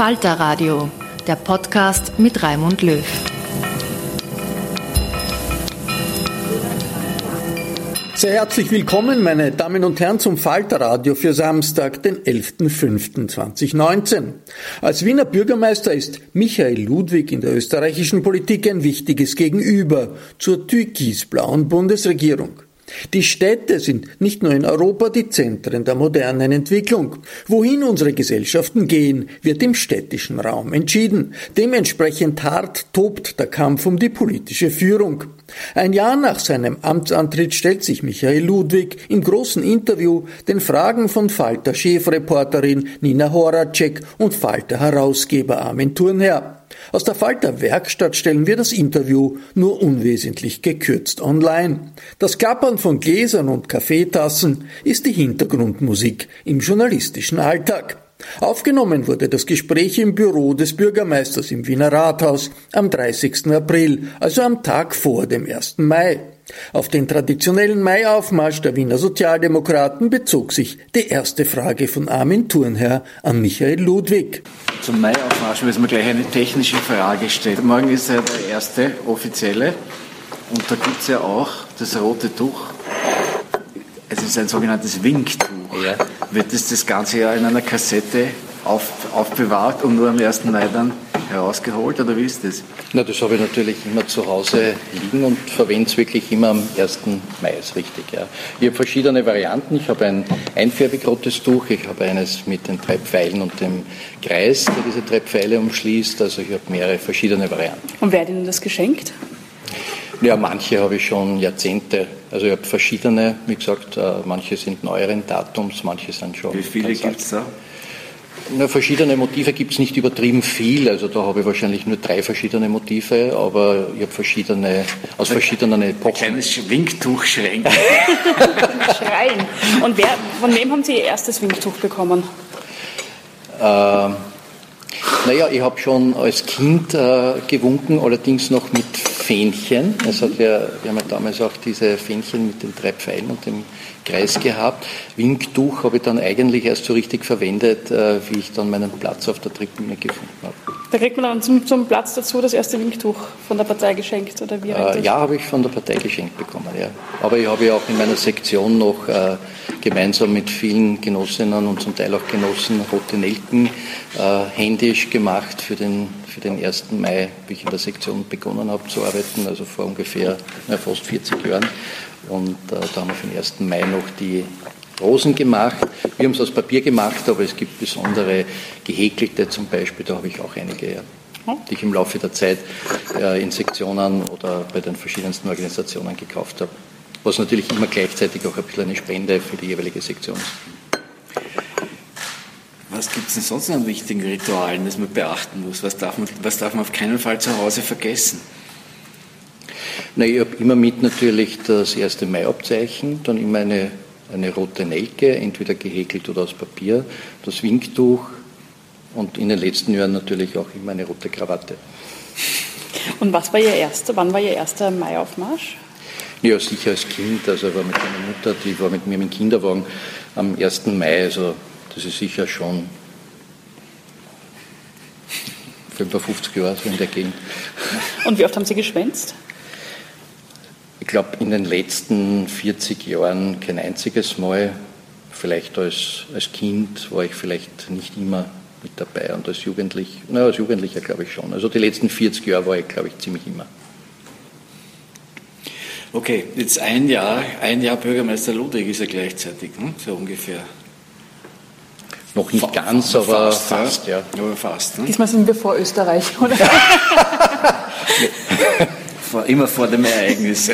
Falter Radio, der Podcast mit Raimund Löw. Sehr herzlich willkommen, meine Damen und Herren, zum Falter Radio für Samstag, den 11.05.2019. Als Wiener Bürgermeister ist Michael Ludwig in der österreichischen Politik ein wichtiges Gegenüber zur türkisblauen Bundesregierung. Die Städte sind nicht nur in Europa die Zentren der modernen Entwicklung. Wohin unsere Gesellschaften gehen, wird im städtischen Raum entschieden. Dementsprechend hart tobt der Kampf um die politische Führung. Ein Jahr nach seinem Amtsantritt stellt sich Michael Ludwig im großen Interview den Fragen von Falter-Chefreporterin Nina Horacek und Falter-Herausgeber Armin Thurnherr. Aus der Falter-Werkstatt stellen wir das Interview nur unwesentlich gekürzt online. Das Klappern von Gläsern und Kaffeetassen ist die Hintergrundmusik im journalistischen Alltag. Aufgenommen wurde das Gespräch im Büro des Bürgermeisters im Wiener Rathaus am 30. April, also am Tag vor dem 1. Mai. Auf den traditionellen Maiaufmarsch der Wiener Sozialdemokraten bezog sich die erste Frage von Armin Thurnherr an Michael Ludwig. Zum Maiaufmarsch müssen wir gleich eine technische Frage stellen. Morgen ist ja der erste offizielle und da gibt es ja auch das rote Tuch. Es ist ein sogenanntes Winktuch. Ja. Wird das ganze Jahr in einer Kassette aufbewahrt und nur am 1. Mai dann herausgeholt oder wie ist das? Na, das habe ich natürlich immer zu Hause liegen und verwende es wirklich immer am 1. Mai, ist richtig. Ja. Ich habe verschiedene Varianten. Ich habe ein einfärbig rotes Tuch, ich habe eines mit den drei Pfeilen und dem Kreis, der diese drei Pfeile umschließt. Also ich habe mehrere verschiedene Varianten. Und wer hat Ihnen das geschenkt? Ja, manche habe ich schon Jahrzehnte, also ich habe verschiedene, wie gesagt, manche sind neueren Datums, manche sind schon... Wie viele gibt es da? Na, verschiedene Motive gibt es nicht übertrieben viel, also da habe ich wahrscheinlich nur 3 verschiedene Motive, aber ich habe verschiedene, aus verschiedenen Epochen. Ein kleines Winktuch schreien. Und von wem haben Sie Ihr erstes Winktuch bekommen? Naja, ich habe schon als Kind gewunken, allerdings noch mit Fähnchen. Es hat ja, wir haben ja damals auch diese Fähnchen mit den 3 Pfeilen und dem Kreis gehabt. Winktuch habe ich dann eigentlich erst so richtig verwendet, wie ich dann meinen Platz auf der Tribüne gefunden habe. Da kriegt man dann zum Platz dazu das erste Winktuch von der Partei geschenkt, oder wie? Ja, habe ich von der Partei geschenkt bekommen, ja. Aber ich habe ja auch in meiner Sektion noch gemeinsam mit vielen Genossinnen und zum Teil auch Genossen rote Nelken händisch gemacht für den 1. Mai, wie ich in der Sektion begonnen habe zu arbeiten, also vor ungefähr fast 40 Jahren. Und da haben wir für den 1. Mai noch die Rosen gemacht. Wir haben es aus Papier gemacht, aber es gibt besondere gehäkelte zum Beispiel, da habe ich auch einige, ja, die ich im Laufe der Zeit in Sektionen oder bei den verschiedensten Organisationen gekauft habe. Was natürlich immer gleichzeitig auch ein bisschen eine Spende für die jeweilige Sektion ist. Was gibt es denn sonst an wichtigen Ritualen, das man beachten muss? Was darf man auf keinen Fall zu Hause vergessen? Na, ich habe immer mit natürlich das 1. Mai-Abzeichen, dann immer eine rote Nelke, entweder gehäkelt oder aus Papier, das Winktuch und in den letzten Jahren natürlich auch immer eine rote Krawatte. Und wann war Ihr erster Maiaufmarsch? Ja, sicher als Kind, also ich war mit meiner Mutter, die war mit mir im Kinderwagen am 1. Mai, also das ist sicher schon 55 Jahre so in der Gegend. Und wie oft haben Sie geschwänzt? Ich glaube, in den letzten 40 Jahren kein einziges Mal. Vielleicht als Kind war ich vielleicht nicht immer mit dabei und als Jugendlicher glaube ich schon. Also die letzten 40 Jahre war ich, glaube ich, ziemlich immer. Okay, jetzt ein Jahr Bürgermeister Ludwig ist er gleichzeitig, ne? So ungefähr. Noch nicht ganz, aber fast, ja. Aber fast, ne? Diesmal sind wir vor Österreich, oder? Immer vor dem Ereignis.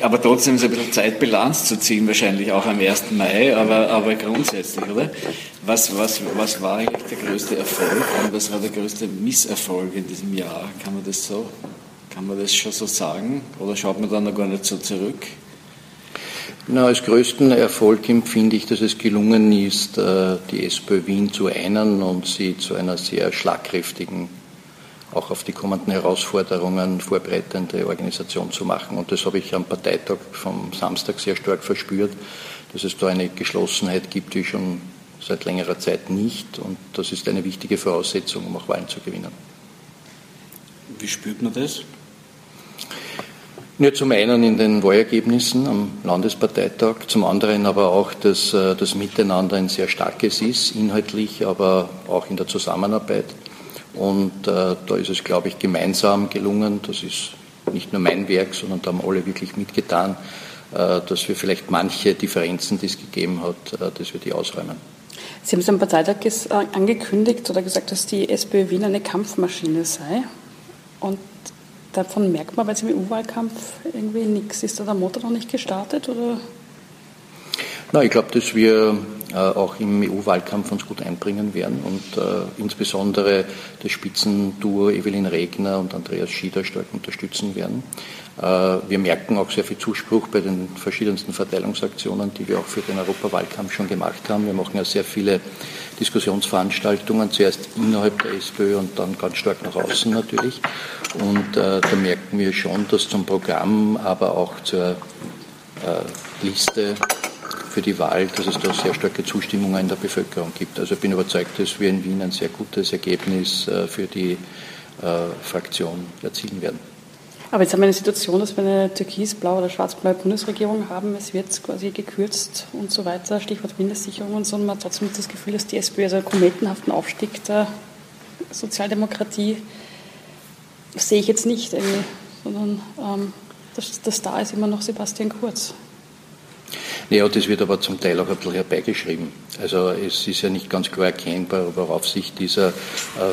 Aber trotzdem so ein bisschen Zeitbilanz zu ziehen, wahrscheinlich auch am 1. Mai, aber grundsätzlich, oder? Was war eigentlich der größte Erfolg und was war der größte Misserfolg in diesem Jahr? Kann man das schon so sagen? Oder schaut man da noch gar nicht so zurück? Na, als größten Erfolg empfinde ich, dass es gelungen ist, die SPÖ Wien zu einen und sie zu einer sehr schlagkräftigen, auch auf die kommenden Herausforderungen vorbereitende Organisation zu machen. Und das habe ich am Parteitag vom Samstag sehr stark verspürt, dass es da eine Geschlossenheit gibt, die schon seit längerer Zeit nicht. Und das ist eine wichtige Voraussetzung, um auch Wahlen zu gewinnen. Wie spürt man das? Ja, zum einen in den Wahlergebnissen am Landesparteitag, zum anderen aber auch, dass das Miteinander ein sehr starkes ist, inhaltlich, aber auch in der Zusammenarbeit. Und da ist es, glaube ich, gemeinsam gelungen, das ist nicht nur mein Werk, sondern da haben alle wirklich mitgetan, dass wir vielleicht manche Differenzen, die es gegeben hat, dass wir die ausräumen. Sie haben es am Parteitag angekündigt oder gesagt, dass die SPÖ Wien eine Kampfmaschine sei. Und davon merkt man, weil es im EU-Wahlkampf irgendwie nichts ist. Ist da der Motor noch nicht gestartet? Oder? Na, ich glaube, dass wir auch im EU-Wahlkampf uns gut einbringen werden und insbesondere das Spitzenduo Evelyn Regner und Andreas Schieder stark unterstützen werden. Wir merken auch sehr viel Zuspruch bei den verschiedensten Verteilungsaktionen, die wir auch für den Europawahlkampf schon gemacht haben. Wir machen ja sehr viele Diskussionsveranstaltungen, zuerst innerhalb der SPÖ und dann ganz stark nach außen natürlich. Und da merken wir schon, dass zum Programm, aber auch zur Liste für die Wahl, dass es da sehr starke Zustimmung in der Bevölkerung gibt. Also ich bin überzeugt, dass wir in Wien ein sehr gutes Ergebnis für die Fraktion erzielen werden. Aber jetzt haben wir eine Situation, dass wir eine türkis-blaue oder schwarz-blaue Bundesregierung haben. Es wird quasi gekürzt und so weiter, Stichwort Mindestsicherung und so. Und man hat trotzdem das Gefühl, dass die SPÖ also einen kometenhaften Aufstieg der Sozialdemokratie sehe ich jetzt nicht, sondern der Star ist immer noch Sebastian Kurz. Ja, das wird aber zum Teil auch ein bisschen herbeigeschrieben. Also es ist ja nicht ganz klar erkennbar, worauf sich dieser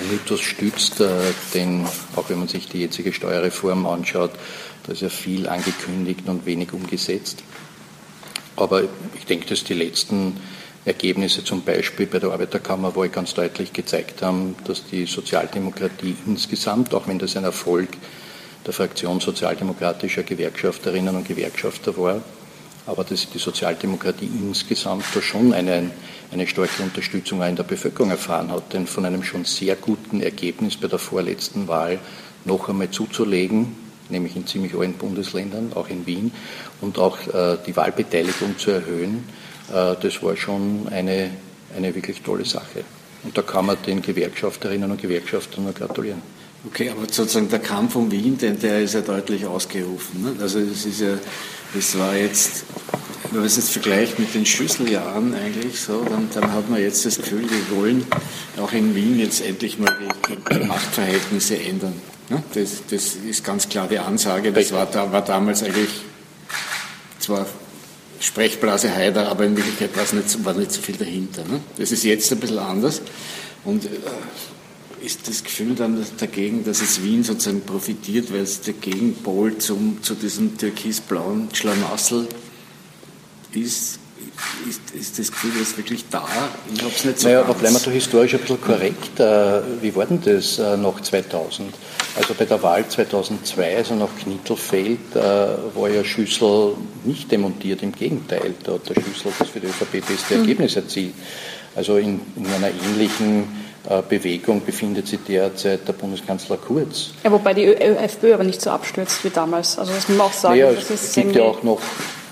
Mythos stützt, denn auch wenn man sich die jetzige Steuerreform anschaut, da ist ja viel angekündigt und wenig umgesetzt. Aber ich denke, dass die letzten Ergebnisse zum Beispiel bei der Arbeiterkammer, wo ich ganz deutlich gezeigt habe, dass die Sozialdemokratie insgesamt, auch wenn das ein Erfolg der Fraktion sozialdemokratischer Gewerkschafterinnen und Gewerkschafter war, aber dass die Sozialdemokratie insgesamt da schon eine starke Unterstützung auch in der Bevölkerung erfahren hat. Denn von einem schon sehr guten Ergebnis bei der vorletzten Wahl noch einmal zuzulegen, nämlich in ziemlich allen Bundesländern, auch in Wien, und auch die Wahlbeteiligung zu erhöhen, das war schon eine wirklich tolle Sache. Und da kann man den Gewerkschafterinnen und Gewerkschaftern nur gratulieren. Okay, aber sozusagen der Kampf um Wien, der ist ja deutlich ausgerufen. Ne? Also es ist ja, das war jetzt, wenn man es jetzt vergleicht mit den Schlüsseljahren eigentlich so, dann hat man jetzt das Gefühl, wir wollen auch in Wien jetzt endlich mal die Machtverhältnisse ändern. Ne? Das ist ganz klar die Ansage. Das war damals eigentlich zwar Sprechblase Haider, aber in Wirklichkeit war nicht so viel dahinter. Ne? Das ist jetzt ein bisschen anders. Und ist das Gefühl dann dagegen, dass es Wien sozusagen profitiert, weil es der Gegenpol zu diesem türkis-blauen Schlamassel ist? Ist das Gefühl jetzt wirklich da? Ich habe es nicht so. Naja, aber bleiben wir doch historisch ein bisschen korrekt. Wie war denn das nach 2000? Also bei der Wahl 2002, also nach Knittelfeld, war ja Schüssel nicht demontiert, im Gegenteil. Da hat der Schüssel das für die ÖVP beste Ergebnis erzielt. Also in einer ähnlichen Bewegung befindet sich derzeit der Bundeskanzler Kurz. Ja, wobei die FPÖ aber nicht so abstürzt wie damals. Also das muss man auch sagen. Ja, es gibt ja auch noch,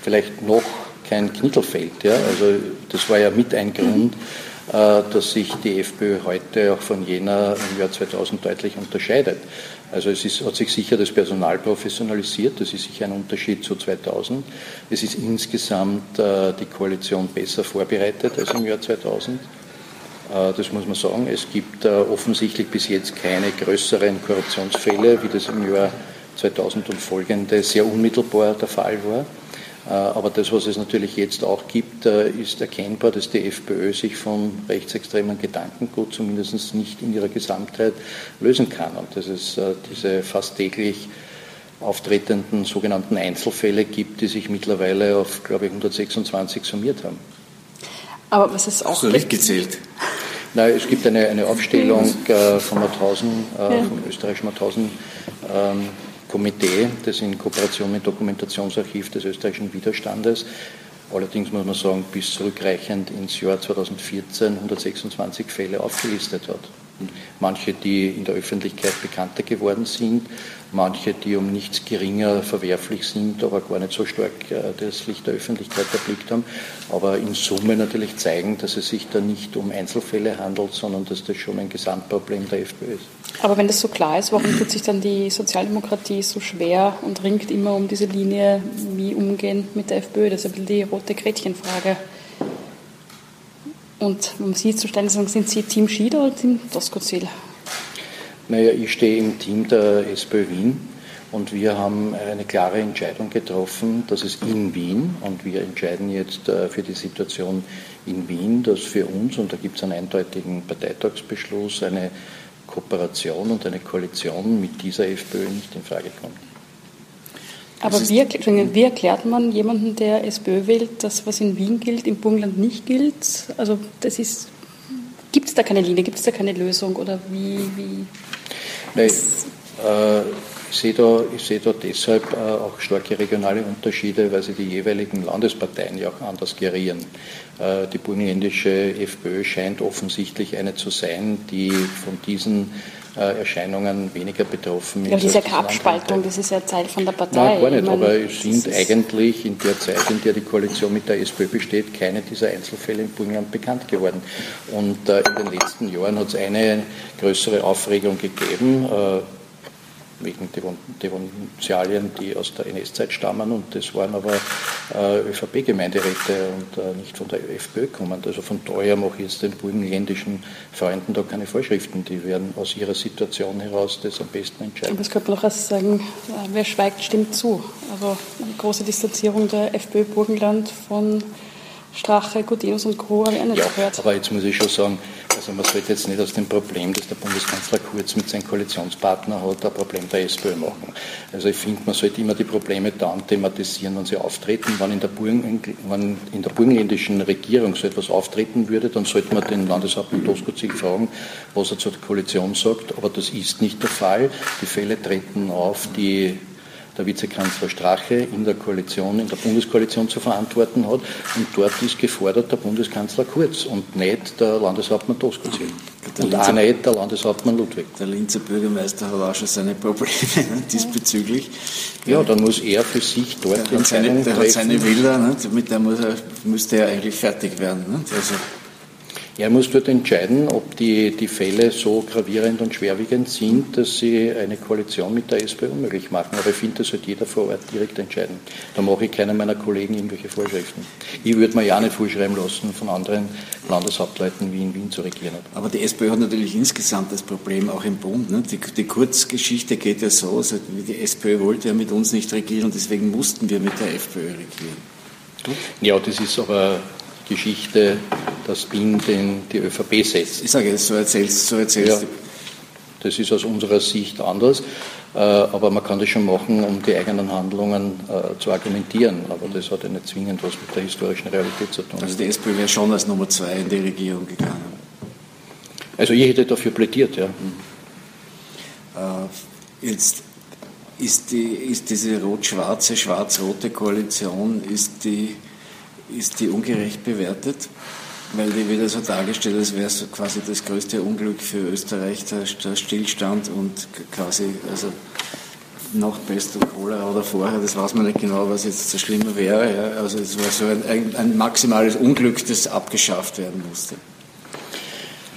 vielleicht noch kein Knittelfeld. Ja? Also das war ja mit ein Grund, dass sich die FPÖ heute auch von jener im Jahr 2000 deutlich unterscheidet. Also hat sich sicher das Personal professionalisiert, das ist sicher ein Unterschied zu 2000. Es ist insgesamt die Koalition besser vorbereitet als im Jahr 2000. Das muss man sagen. Es gibt offensichtlich bis jetzt keine größeren Korruptionsfälle, wie das im Jahr 2000 und folgende sehr unmittelbar der Fall war. Aber das, was es natürlich jetzt auch gibt, ist erkennbar, dass die FPÖ sich von rechtsextremen Gedankengut zumindest nicht in ihrer Gesamtheit lösen kann. Und dass es diese fast täglich auftretenden sogenannten Einzelfälle gibt, die sich mittlerweile auf, glaube ich, 126 summiert haben. Aber was ist auch mitgezählt? Nein, es gibt eine Aufstellung vom Mauthausen, vom österreichischen Mauthausen Komitee, das in Kooperation mit Dokumentationsarchiv des österreichischen Widerstandes, allerdings muss man sagen, bis zurückreichend ins Jahr 2014 126 Fälle aufgelistet hat. Manche, die in der Öffentlichkeit bekannter geworden sind, manche, die um nichts geringer verwerflich sind, aber gar nicht so stark das Licht der Öffentlichkeit erblickt haben, aber in Summe natürlich zeigen, dass es sich da nicht um Einzelfälle handelt, sondern dass das schon ein Gesamtproblem der FPÖ ist. Aber wenn das so klar ist, warum tut sich dann die Sozialdemokratie so schwer und ringt immer um diese Linie, wie umgehen mit der FPÖ? Das ist ein bisschen die rote Gretchenfrage. Und um Sie zu stellen, sind Sie Team Schieder oder Team Doskozil? Naja, ich stehe im Team der SPÖ Wien und wir haben eine klare Entscheidung getroffen, dass es in Wien, und wir entscheiden jetzt für die Situation in Wien, dass für uns, und da gibt es einen eindeutigen Parteitagsbeschluss, eine Kooperation und eine Koalition mit dieser FPÖ nicht in Frage kommt. Aber wie erklärt man jemanden, der SPÖ wählt, dass was in Wien gilt, im Burgenland nicht gilt? Also das ist, gibt es da keine Linie, gibt es da keine Lösung? Oder wie? Nein, ich sehe da deshalb auch starke regionale Unterschiede, weil sie die jeweiligen Landesparteien ja auch anders gerieren. Die burgenländische FPÖ scheint offensichtlich eine zu sein, die von diesen Erscheinungen weniger betroffen. Ja, das ist ja keine Abspaltung, das ist ja Teil von der Partei. Nein, gar nicht, aber es sind eigentlich in der Zeit, in der die Koalition mit der SPÖ besteht, keine dieser Einzelfälle in Burgenland bekannt geworden. Und in den letzten Jahren hat es eine größere Aufregung gegeben, wegen Devonzialien, die aus der NS-Zeit stammen, und das waren aber ÖVP-Gemeinderäte und nicht von der FPÖ kommend. Also von daher mache ich jetzt den burgenländischen Freunden da keine Vorschriften. Die werden aus ihrer Situation heraus das am besten entscheiden. Aber es könnte man auch sagen, wer schweigt, stimmt zu. Also eine große Distanzierung der FPÖ Burgenland von Strache, Gudenus und Co. habe ich auch nicht gehört. Aber jetzt muss ich schon sagen, also man sollte jetzt nicht aus dem Problem, das der Bundeskanzler Kurz mit seinem Koalitionspartner hat, ein Problem der SPÖ machen. Also ich finde, man sollte immer die Probleme dann thematisieren, wenn sie auftreten. Wenn in der burgenländischen Regierung so etwas auftreten würde, dann sollte man den Landeshauptmann Doskozil fragen, was er zur Koalition sagt. Aber das ist nicht der Fall. Die Fälle treten auf, die der Vizekanzler Strache in der Koalition, in der Bundeskoalition zu verantworten hat. Und dort ist gefordert der Bundeskanzler Kurz und nicht der Landeshauptmann Doskozil. Und auch nicht der Landeshauptmann Ludwig. Der Linzer Bürgermeister hat auch schon seine Probleme diesbezüglich. Ja, dann muss er für sich dort entscheiden. Der hat seine Villa, nicht? Mit der müsste er eigentlich fertig werden. Nicht? Also er muss dort entscheiden, ob die Fälle so gravierend und schwerwiegend sind, dass sie eine Koalition mit der SPÖ unmöglich machen. Aber ich finde, das sollte jeder vor Ort direkt entscheiden. Da mache ich keinen meiner Kollegen irgendwelche Vorschriften. Ich würde mir ja nicht vorschreiben lassen, von anderen Landeshauptleuten wie in Wien zu regieren. Aber die SPÖ hat natürlich insgesamt das Problem auch im Bund. Ne? Die Kurzgeschichte geht ja so, also die SPÖ wollte ja mit uns nicht regieren und deswegen mussten wir mit der FPÖ regieren. Ja, das ist aber Geschichte, das Spin, den die ÖVP setzt. Ich sage jetzt, so erzählst ja, das ist aus unserer Sicht anders, aber man kann das schon machen, um die eigenen Handlungen zu argumentieren, aber das hat ja nicht zwingend was mit der historischen Realität zu tun. Also die SPÖ wäre schon als Nummer 2 in die Regierung gegangen? Also ich hätte dafür plädiert, ja. Jetzt ist diese rot-schwarze, schwarz-rote Koalition, ist die ungerecht bewertet, weil die wieder so dargestellt ist, als wäre es quasi das größte Unglück für Österreich, der Stillstand und quasi, also noch Pest und Cholera oder vorher, das weiß man nicht genau, was jetzt so schlimmer wäre. Ja. Also es war so ein maximales Unglück, das abgeschafft werden musste.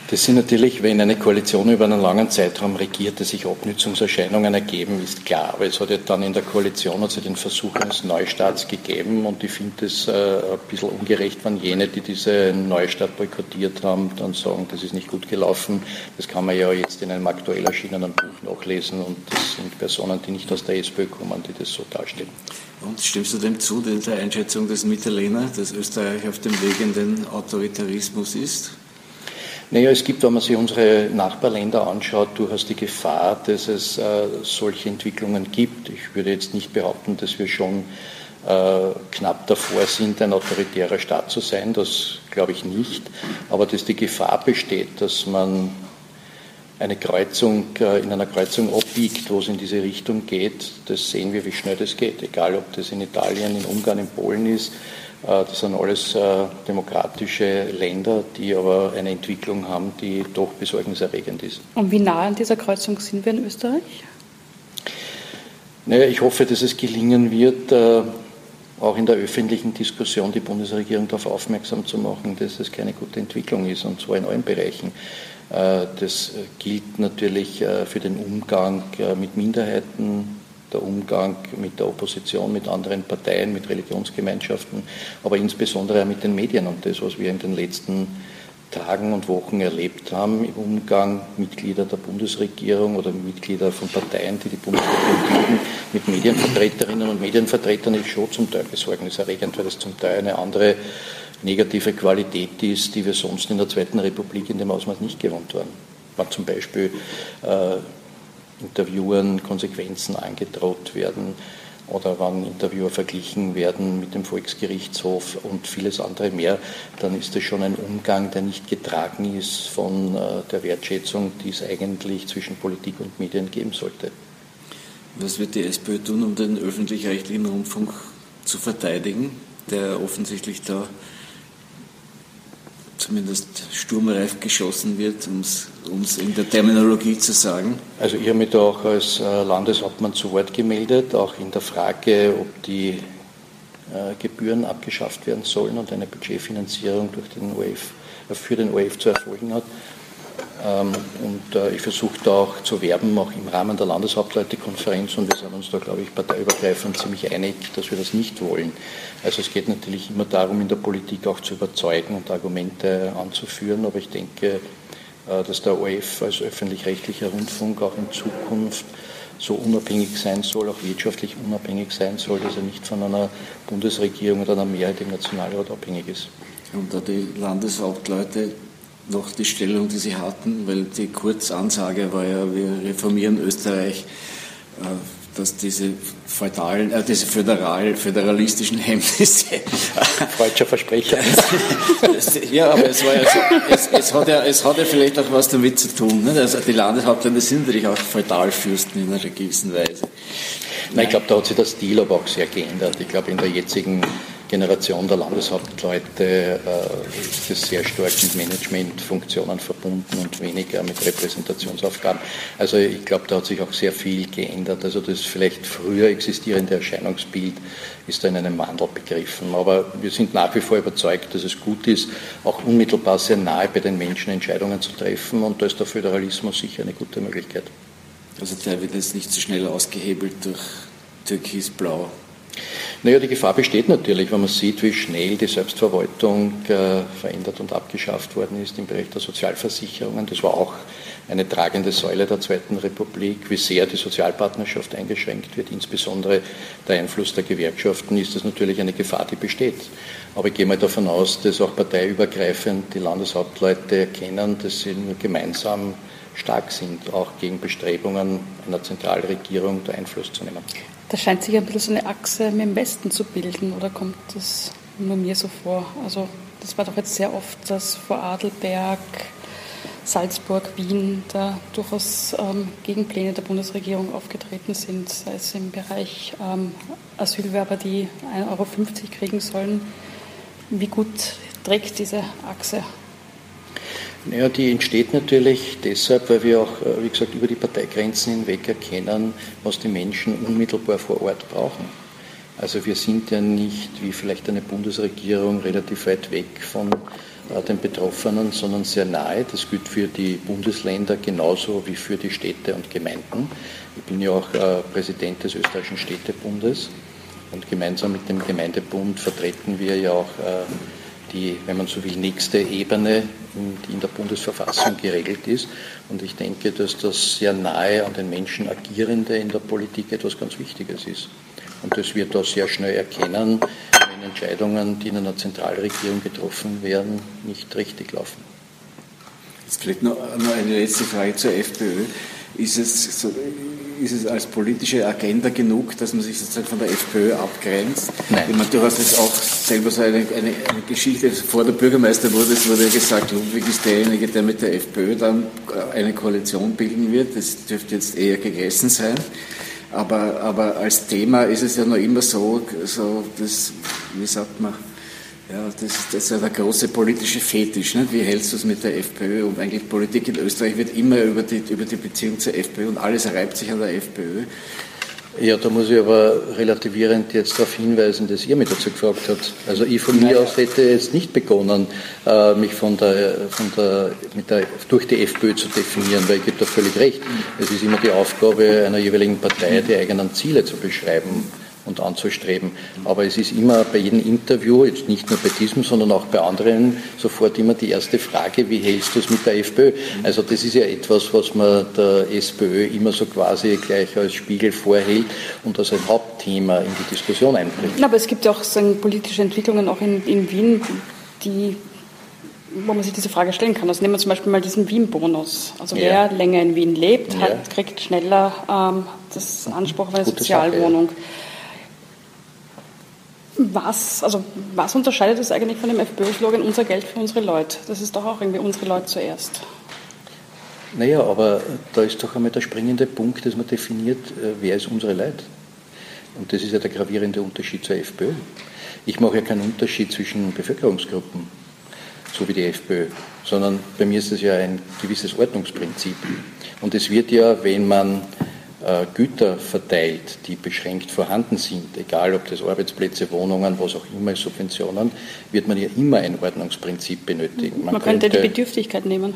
Das sind natürlich, wenn eine Koalition über einen langen Zeitraum regiert, dass sich Abnützungserscheinungen ergeben, ist klar. Aber es hat ja dann in der Koalition den Versuch eines Neustarts gegeben und ich finde es ein bisschen ungerecht, wenn jene, die diesen Neustart boykottiert haben, dann sagen, das ist nicht gut gelaufen. Das kann man ja jetzt in einem aktuell erschienenen Buch nachlesen und das sind Personen, die nicht aus der SPÖ kommen, die das so darstellen. Und stimmst du dem zu, der Einschätzung des Mitterlehner, dass Österreich auf dem Weg in den Autoritarismus ist? Naja, es gibt, wenn man sich unsere Nachbarländer anschaut, durchaus die Gefahr, dass es solche Entwicklungen gibt. Ich würde jetzt nicht behaupten, dass wir schon knapp davor sind, ein autoritärer Staat zu sein, das glaube ich nicht, aber dass die Gefahr besteht, dass man in einer Kreuzung abbiegt, wo es in diese Richtung geht, das sehen wir, wie schnell das geht, egal ob das in Italien, in Ungarn, in Polen ist, das sind alles demokratische Länder, die aber eine Entwicklung haben, die doch besorgniserregend ist. Und wie nah an dieser Kreuzung sind wir in Österreich? Naja, ich hoffe, dass es gelingen wird, auch in der öffentlichen Diskussion die Bundesregierung darauf aufmerksam zu machen, dass es keine gute Entwicklung ist, und zwar in allen Bereichen. Das gilt natürlich für den Umgang mit Minderheiten, der Umgang mit der Opposition, mit anderen Parteien, mit Religionsgemeinschaften, aber insbesondere mit den Medien und das, was wir in den letzten Tagen und Wochen erlebt haben im Umgang Mitglieder der Bundesregierung oder Mitglieder von Parteien, die die Bundesregierung bilden, mit Medienvertreterinnen und Medienvertretern, ist schon zum Teil besorgniserregend, weil das zum Teil eine andere negative Qualität ist, die wir sonst in der Zweiten Republik in dem Ausmaß nicht gewohnt waren. Wann zum Beispiel Interviewern Konsequenzen angedroht werden oder wann Interviewer verglichen werden mit dem Volksgerichtshof und vieles andere mehr, dann ist das schon ein Umgang, der nicht getragen ist von der Wertschätzung, die es eigentlich zwischen Politik und Medien geben sollte. Was wird die SPÖ tun, um den öffentlich-rechtlichen Rundfunk zu verteidigen, der offensichtlich da zumindest sturmreif geschossen wird, um es in der Terminologie zu sagen? Also ich habe mich da auch als Landeshauptmann zu Wort gemeldet, auch in der Frage, ob die Gebühren abgeschafft werden sollen und eine Budgetfinanzierung durch den ORF, für den ORF zu erfolgen hat. Und ich versuche da auch zu werben, auch im Rahmen der Landeshauptleutekonferenz, und wir sind uns da, glaube ich, parteiübergreifend ziemlich einig, dass wir das nicht wollen. Also es geht natürlich immer darum, in der Politik auch zu überzeugen und Argumente anzuführen, aber ich denke, dass der ORF als öffentlich-rechtlicher Rundfunk auch in Zukunft so unabhängig sein soll, auch wirtschaftlich unabhängig sein soll, dass er nicht von einer Bundesregierung oder einer Mehrheit im Nationalrat abhängig ist. Und da die Landeshauptleute noch die Stellung, die Sie hatten, weil die Kurzansage war ja, wir reformieren Österreich, dass diese föderalistischen Hemmnisse... Freudscher Versprecher. Ja, aber es war ja so, es hat ja vielleicht auch was damit zu tun. Ne? Also die Landeshauptleute sind natürlich auch Feudalfürsten in einer gewissen Weise. Nein, ich glaube, da hat sich der Stil aber auch sehr geändert. Ich glaube, in der jetzigen Generation der Landeshauptleute ist es sehr stark mit Managementfunktionen verbunden und weniger mit Repräsentationsaufgaben. Also ich glaube, da hat sich auch sehr viel geändert. Also das vielleicht früher existierende Erscheinungsbild ist da in einem Wandel begriffen. Aber wir sind nach wie vor überzeugt, dass es gut ist, auch unmittelbar sehr nahe bei den Menschen Entscheidungen zu treffen. Und da ist der Föderalismus sicher eine gute Möglichkeit. Also der wird jetzt nicht so schnell ausgehebelt durch Türkisblau. Naja, die Gefahr besteht natürlich, wenn man sieht, wie schnell die Selbstverwaltung verändert und abgeschafft worden ist im Bereich der Sozialversicherungen. Das war auch eine tragende Säule der Zweiten Republik. Wie sehr die Sozialpartnerschaft eingeschränkt wird, insbesondere der Einfluss der Gewerkschaften, ist das natürlich eine Gefahr, die besteht. Aber ich gehe mal davon aus, dass auch parteiübergreifend die Landeshauptleute erkennen, dass sie nur gemeinsam stark sind, auch gegen Bestrebungen einer Zentralregierung da Einfluss zu nehmen. Da scheint sich ein bisschen so eine Achse mit dem Westen zu bilden, oder kommt das nur mir so vor? Also das war doch jetzt sehr oft, dass vor Adelberg, Salzburg, Wien da durchaus Gegenpläne der Bundesregierung aufgetreten sind, sei es im Bereich Asylwerber, die 1,50 Euro kriegen sollen. Wie gut trägt diese Achse? Naja, die entsteht natürlich deshalb, weil wir auch, wie gesagt, über die Parteigrenzen hinweg erkennen, was die Menschen unmittelbar vor Ort brauchen. Also wir sind ja nicht, wie vielleicht eine Bundesregierung, relativ weit weg von den Betroffenen, sondern sehr nahe. Das gilt für die Bundesländer genauso wie für die Städte und Gemeinden. Ich bin ja auch Präsident des Österreichischen Städtebundes und gemeinsam mit dem Gemeindebund vertreten wir ja auch die, wenn man so will, nächste Ebene, die in der Bundesverfassung geregelt ist. Und ich denke, dass das sehr nahe an den Menschen Agierende in der Politik etwas ganz Wichtiges ist. Und das wird da sehr schnell erkennen, wenn Entscheidungen, die in einer Zentralregierung getroffen werden, nicht richtig laufen. Jetzt vielleicht noch eine letzte Frage zur FPÖ. Ist es als politische Agenda genug, dass man sich sozusagen von der FPÖ abgrenzt? Nein. Ich meine, du hast jetzt auch selber so eine Geschichte, vor der Bürgermeister wurde, es wurde ja gesagt, Ludwig ist derjenige, der mit der FPÖ dann eine Koalition bilden wird. Das dürfte jetzt eher gegessen sein. Aber als Thema ist es ja noch immer so das, wie sagt man, ja, das ist ja der große politische Fetisch. Ne? Wie hältst du es mit der FPÖ? Und eigentlich Politik in Österreich wird immer über die Beziehung zur FPÖ und alles reibt sich an der FPÖ. Ja, da muss ich aber relativierend jetzt darauf hinweisen, dass ihr mich dazu gefragt habt. Also ich von mir aus hätte jetzt nicht begonnen, mich durch die FPÖ zu definieren, weil ich gebe da völlig recht. Es ist immer die Aufgabe einer jeweiligen Partei, die eigenen Ziele zu beschreiben und anzustreben. Aber es ist immer bei jedem Interview, jetzt nicht nur bei diesem, sondern auch bei anderen, sofort immer die erste Frage, wie hältst du es mit der FPÖ? Also das ist ja etwas, was man der SPÖ immer so quasi gleich als Spiegel vorhält und als ein Hauptthema in die Diskussion einbringt. Aber es gibt ja auch politische Entwicklungen auch in Wien, wo man sich diese Frage stellen kann. Also nehmen wir zum Beispiel mal diesen Wien-Bonus. Also wer länger in Wien lebt, kriegt schneller das Anspruch auf eine gute Sozialwohnung. Sache, ja. Was unterscheidet es eigentlich von dem FPÖ-Slogan, unser Geld für unsere Leute? Das ist doch auch irgendwie unsere Leute zuerst. Naja, aber da ist doch einmal der springende Punkt, dass man definiert, wer ist unsere Leute. Und das ist ja der gravierende Unterschied zur FPÖ. Ich mache ja keinen Unterschied zwischen Bevölkerungsgruppen, so wie die FPÖ, sondern bei mir ist das ja ein gewisses Ordnungsprinzip. Und es wird ja, wenn man Güter verteilt, die beschränkt vorhanden sind, egal ob das Arbeitsplätze, Wohnungen, was auch immer, Subventionen, wird man ja immer ein Ordnungsprinzip benötigen. Man könnte die Bedürftigkeit nehmen,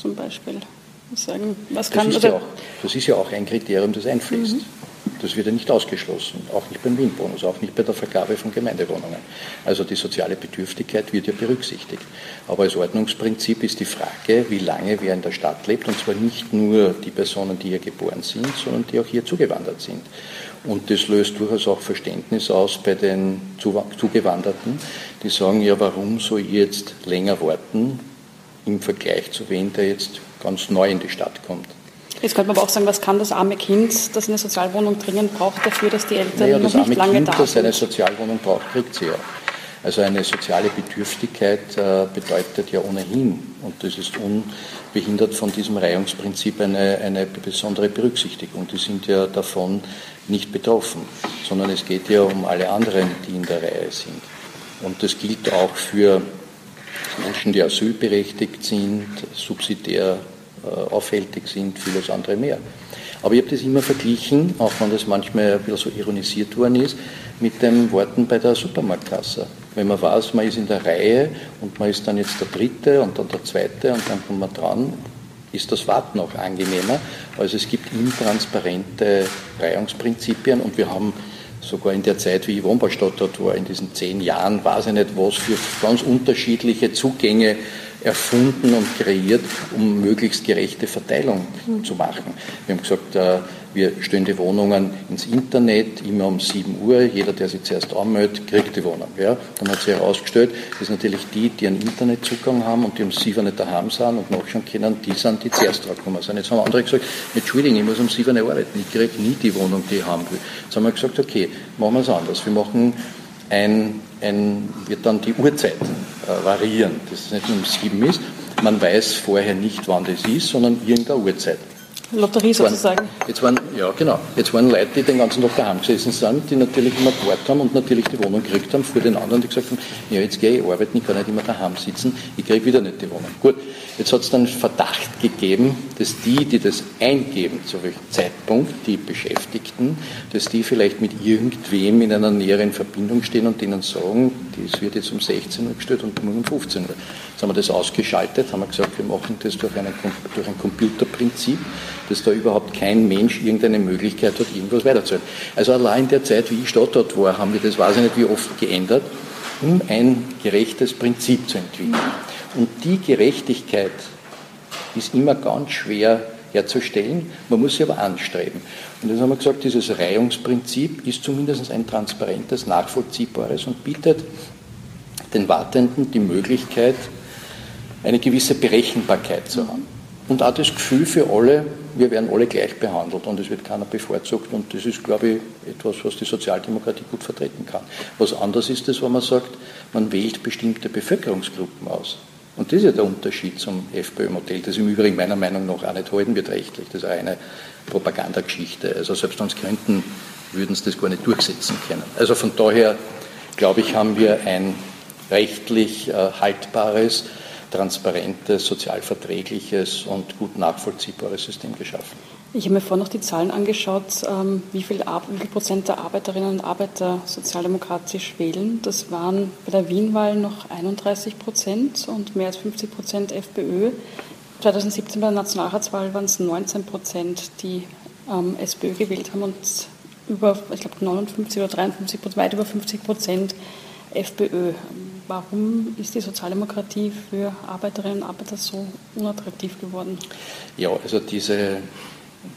zum Beispiel. Sagen, das ist ja auch ein Kriterium, das einfließt. Mhm. Das wird ja nicht ausgeschlossen, auch nicht beim Wien-Bonus, auch nicht bei der Vergabe von Gemeindewohnungen. Also die soziale Bedürftigkeit wird ja berücksichtigt. Aber als Ordnungsprinzip ist die Frage, wie lange wer in der Stadt lebt, und zwar nicht nur die Personen, die hier geboren sind, sondern die auch hier zugewandert sind. Und das löst durchaus auch Verständnis aus bei den Zugewanderten, die sagen, ja, warum soll ich jetzt länger warten im Vergleich zu wem, der jetzt ganz neu in die Stadt kommt. Jetzt könnte man aber auch sagen, was kann das arme Kind, das eine Sozialwohnung dringend braucht, dafür, dass die Eltern noch nicht lange da sind? Das arme Kind, das eine Sozialwohnung braucht, kriegt sie ja. Also eine soziale Bedürftigkeit bedeutet ja ohnehin, und das ist unbehindert von diesem Reihungsprinzip, eine besondere Berücksichtigung. Die sind ja davon nicht betroffen, sondern es geht ja um alle anderen, die in der Reihe sind. Und das gilt auch für Menschen, die asylberechtigt sind, subsidiär auffällig sind, vieles andere mehr. Aber ich habe das immer verglichen, auch wenn das manchmal ein bisschen so ironisiert worden ist, mit den Worten bei der Supermarktkasse. Wenn man weiß, man ist in der Reihe und man ist dann jetzt der Dritte und dann der Zweite und dann kommt man dran, ist das Warten auch angenehmer. Also es gibt intransparente Reihungsprinzipien, und wir haben sogar in der Zeit, wie ich Wohnbaustadtrat war, in diesen 10 Jahren, weiß ich nicht was, für ganz unterschiedliche Zugänge erfunden und kreiert, um möglichst gerechte Verteilung zu machen. Wir haben gesagt, wir stellen die Wohnungen ins Internet, immer um 7 Uhr. Jeder, der sich zuerst anmeldet, kriegt die Wohnung. Ja. Dann hat sich herausgestellt, dass natürlich die einen Internetzugang haben und die um 7 Uhr nicht daheim sind und nachschauen können, die sind, die zuerst draufgekommen sind. Jetzt haben andere gesagt, Entschuldigung, ich muss um 7 Uhr arbeiten, ich kriege nie die Wohnung, die ich haben will. Jetzt haben wir gesagt, okay, machen wir es anders. Wir machen wird dann die Uhrzeit variieren, dass es nicht nur um 7 ist. Man weiß vorher nicht, wann das ist, sondern irgendeine Uhrzeit. Lotterie sozusagen. Jetzt waren Leute, die den ganzen Tag daheim gesessen sind, die natürlich immer gewartet haben und natürlich die Wohnung gekriegt haben, vor den anderen, die gesagt haben, ja, jetzt gehe ich arbeiten, ich kann nicht immer daheim sitzen, ich kriege wieder nicht die Wohnung. Gut, jetzt hat es dann Verdacht gegeben, dass die das eingeben, zu welchem Zeitpunkt, die Beschäftigten, dass die vielleicht mit irgendwem in einer näheren Verbindung stehen und denen sagen, das wird jetzt um 16 Uhr gestellt und morgen um 15 Uhr. Jetzt haben wir das ausgeschaltet, haben wir gesagt, wir machen das durch ein Computerprinzip, dass da überhaupt kein Mensch irgendeine Möglichkeit hat, irgendwas weiterzuhören. Also allein in der Zeit, wie ich Stadtrat war, haben wir das, weiß ich nicht wie oft, geändert, um ein gerechtes Prinzip zu entwickeln. Und die Gerechtigkeit ist immer ganz schwer herzustellen, man muss sie aber anstreben. Und das haben wir gesagt, dieses Reihungsprinzip ist zumindest ein transparentes, nachvollziehbares und bietet den Wartenden die Möglichkeit, eine gewisse Berechenbarkeit zu haben. Und auch das Gefühl für alle, wir werden alle gleich behandelt und es wird keiner bevorzugt. Und das ist, glaube ich, etwas, was die Sozialdemokratie gut vertreten kann. Was anders ist es, wenn man sagt, man wählt bestimmte Bevölkerungsgruppen aus. Und das ist ja der Unterschied zum FPÖ-Modell, das im Übrigen meiner Meinung nach auch nicht halten wird rechtlich. Das ist auch eine Propagandageschichte. Also selbst wenn es könnten, würden sie das gar nicht durchsetzen können. Also von daher, glaube ich, haben wir ein rechtlich haltbares, transparentes, sozialverträgliches und gut nachvollziehbares System geschaffen. Ich habe mir vorhin noch die Zahlen angeschaut, wie viel Prozent der Arbeiterinnen und Arbeiter sozialdemokratisch wählen. Das waren bei der Wien-Wahl noch 31% und mehr als 50% FPÖ. 2017 bei der Nationalratswahl waren es 19%, die SPÖ gewählt haben und über, ich glaube, 59% oder 53%, weit über 50% FPÖ. Warum ist die Sozialdemokratie für Arbeiterinnen und Arbeiter so unattraktiv geworden? Ja, also diese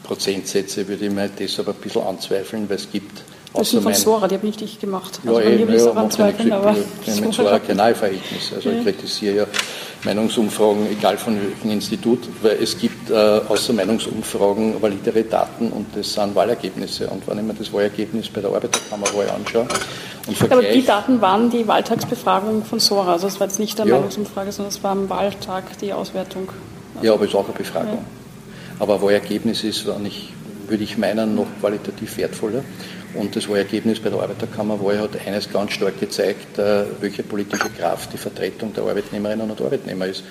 Prozentsätze würde ich mir deshalb ein bisschen anzweifeln, weil es gibt... Das sind von Sora, die habe nicht ich gemacht. Also ja, ich bin mit Sora Kanalverhältnis. Also ja. Ich kritisiere ja Meinungsumfragen, egal von welchem Institut, weil es gibt außer Meinungsumfragen validere Daten und das sind Wahlergebnisse. Und wenn ich mir das Wahlergebnis bei der Arbeiterkammerwahl anschaue und vergleiche... Aber die Daten waren die Wahltagsbefragung von Sora. Also es war jetzt nicht eine Meinungsumfrage, sondern es war am Wahltag die Auswertung. Also ja, aber es ist auch eine Befragung. Ja. Aber Wahlergebnis ist, würde ich meinen, noch qualitativ wertvoller. Und das Wahlergebnis bei der Arbeiterkammerwahl hat eines ganz stark gezeigt, welche politische Kraft die Vertretung der Arbeitnehmerinnen und Arbeitnehmer ist.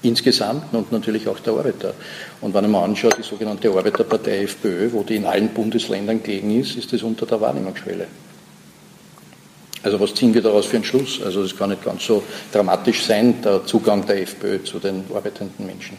Insgesamt und natürlich auch der Arbeiter. Und wenn man anschaut, die sogenannte Arbeiterpartei FPÖ, wo die in allen Bundesländern gegen ist, ist das unter der Wahrnehmungsschwelle. Also was ziehen wir daraus für einen Schluss? Also das kann nicht ganz so dramatisch sein, der Zugang der FPÖ zu den arbeitenden Menschen.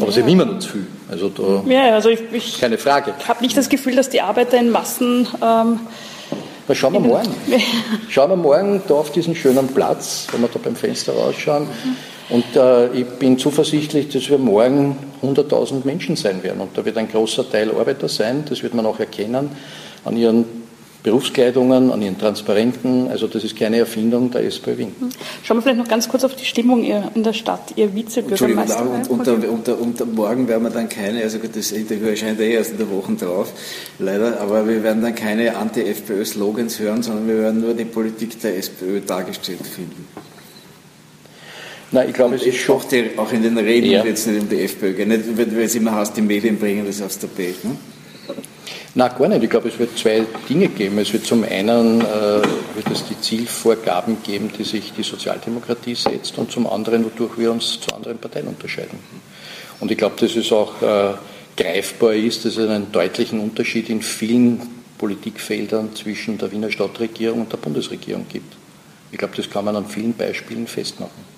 Aber sie nehmen uns viel. Also da ich keine Frage. Ich habe nicht das Gefühl, dass die Arbeiter in Massen... schauen wir morgen. Schauen wir morgen da auf diesen schönen Platz, wenn wir da beim Fenster rausschauen. Und ich bin zuversichtlich, dass wir morgen 100.000 Menschen sein werden. Und da wird ein großer Teil Arbeiter sein. Das wird man auch erkennen an ihren Berufskleidungen, an ihren Transparenten, also das ist keine Erfindung der SPÖ Wien. Schauen wir vielleicht noch ganz kurz auf die Stimmung in der Stadt, Ihr Vizebürgermeister. Entschuldigung, und morgen werden wir dann keine, also gut, das Interview erscheint erst in der Woche drauf, leider, aber wir werden dann keine Anti-FPÖ-Slogans hören, sondern wir werden nur die Politik der SPÖ dargestellt finden. Nein, ich glaube, es ist schon... Auch in den Reden wird es nicht um die FPÖ gehen, nicht, weil es immer heißt, die Medien bringen das aufs Tapet, ne? Nein, gar nicht. Ich glaube, es wird zwei Dinge geben. Es wird zum einen wird es die Zielvorgaben geben, die sich die Sozialdemokratie setzt, und zum anderen, wodurch wir uns zu anderen Parteien unterscheiden. Und ich glaube, dass es auch greifbar ist, dass es einen deutlichen Unterschied in vielen Politikfeldern zwischen der Wiener Stadtregierung und der Bundesregierung gibt. Ich glaube, das kann man an vielen Beispielen festmachen.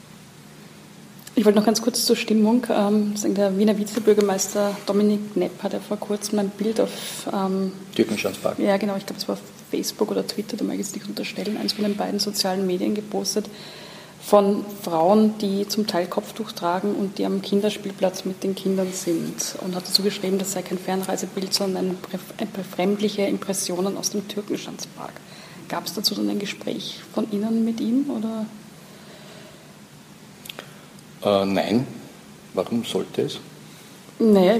Ich wollte noch ganz kurz zur Stimmung. Der Wiener Vizebürgermeister Dominik Nepp hat ja vor kurzem ein Bild auf... Türkenschanzpark. Ja, genau. Ich glaube, es war auf Facebook oder Twitter, da mag ich jetzt nicht unterstellen, eines von den beiden sozialen Medien gepostet, von Frauen, die zum Teil Kopftuch tragen und die am Kinderspielplatz mit den Kindern sind. Und hat dazu geschrieben, das sei kein Fernreisebild, sondern befremdliche Impressionen aus dem Türkenschanzpark. Gab es dazu dann ein Gespräch von Ihnen mit ihm, oder... Nein. Warum sollte es? Naja,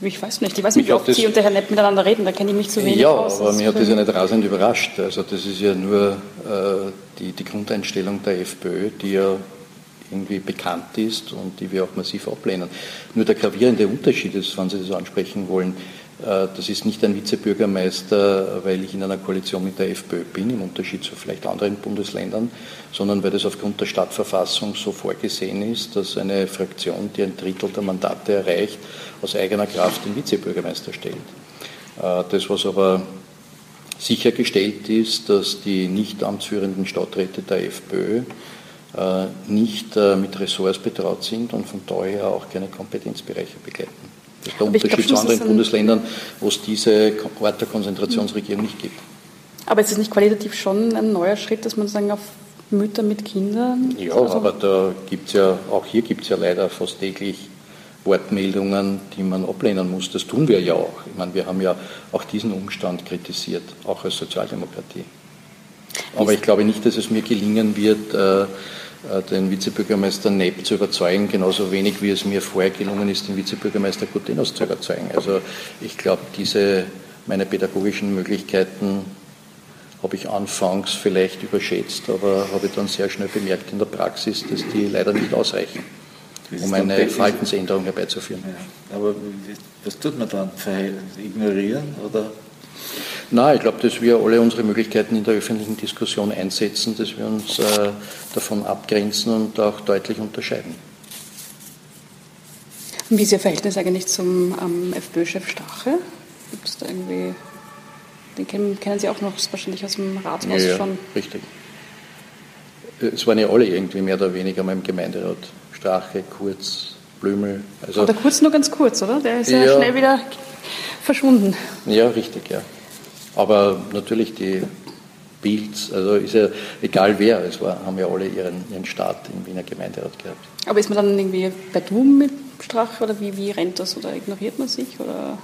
ich weiß nicht. Ich weiß nicht, wie oft Sie und der Herr Nepp miteinander reden. Da kenne ich mich zu wenig aus. Ja, aber mir hat das ja nicht rasend überrascht. Also das ist ja nur die Grundeinstellung der FPÖ, die ja irgendwie bekannt ist und die wir auch massiv ablehnen. Nur der gravierende Unterschied ist, wenn Sie das ansprechen wollen, das ist nicht ein Vizebürgermeister, weil ich in einer Koalition mit der FPÖ bin, im Unterschied zu vielleicht anderen Bundesländern, sondern weil das aufgrund der Stadtverfassung so vorgesehen ist, dass eine Fraktion, die ein Drittel der Mandate erreicht, aus eigener Kraft den Vizebürgermeister stellt. Das, was aber sichergestellt ist, dass die nicht amtsführenden Stadträte der FPÖ nicht mit Ressorts betraut sind und von daher auch keine Kompetenzbereiche begleiten. Das ist der Unterschied zu anderen Bundesländern, wo es diese Art der Konzentrationsregierung nicht gibt. Aber ist es nicht qualitativ schon ein neuer Schritt, dass man sagen auf Mütter mit Kindern? Ja, also aber da gibt's ja, auch hier gibt es ja leider fast täglich Wortmeldungen, die man ablehnen muss. Das tun wir ja auch. Ich meine, wir haben ja auch diesen Umstand kritisiert, auch als Sozialdemokratie. Aber ich glaube nicht, dass es mir gelingen wird, den Vizebürgermeister Nepp zu überzeugen, genauso wenig wie es mir vorher gelungen ist, den Vizebürgermeister Gutenos zu überzeugen. Also ich glaube, meine pädagogischen Möglichkeiten habe ich anfangs vielleicht überschätzt, aber habe dann sehr schnell bemerkt in der Praxis, dass die leider nicht ausreichen, um eine Verhaltensänderung herbeizuführen. Ja. Aber was tut man dann? Ignorieren oder? Nein, ich glaube, dass wir alle unsere Möglichkeiten in der öffentlichen Diskussion einsetzen, dass wir uns davon abgrenzen und auch deutlich unterscheiden. Und wie ist Ihr Verhältnis eigentlich zum FPÖ-Chef Strache? Gibt es da irgendwie, den kennen Sie auch noch wahrscheinlich aus dem Rathaus ja, schon? Ja, richtig. Es waren ja alle irgendwie mehr oder weniger mal im Gemeinderat. Strache, Kurz, Blümel. Also der Kurz nur ganz kurz, oder? Der ist ja, schnell wieder verschwunden. Ja, richtig, ja. Aber natürlich die Bilds, also ist ja egal wer, haben ja alle ihren Start im Wiener Gemeinderat gehabt. Aber ist man dann irgendwie bei Du mit Strache oder wie rennt das oder ignoriert man sich? Oder?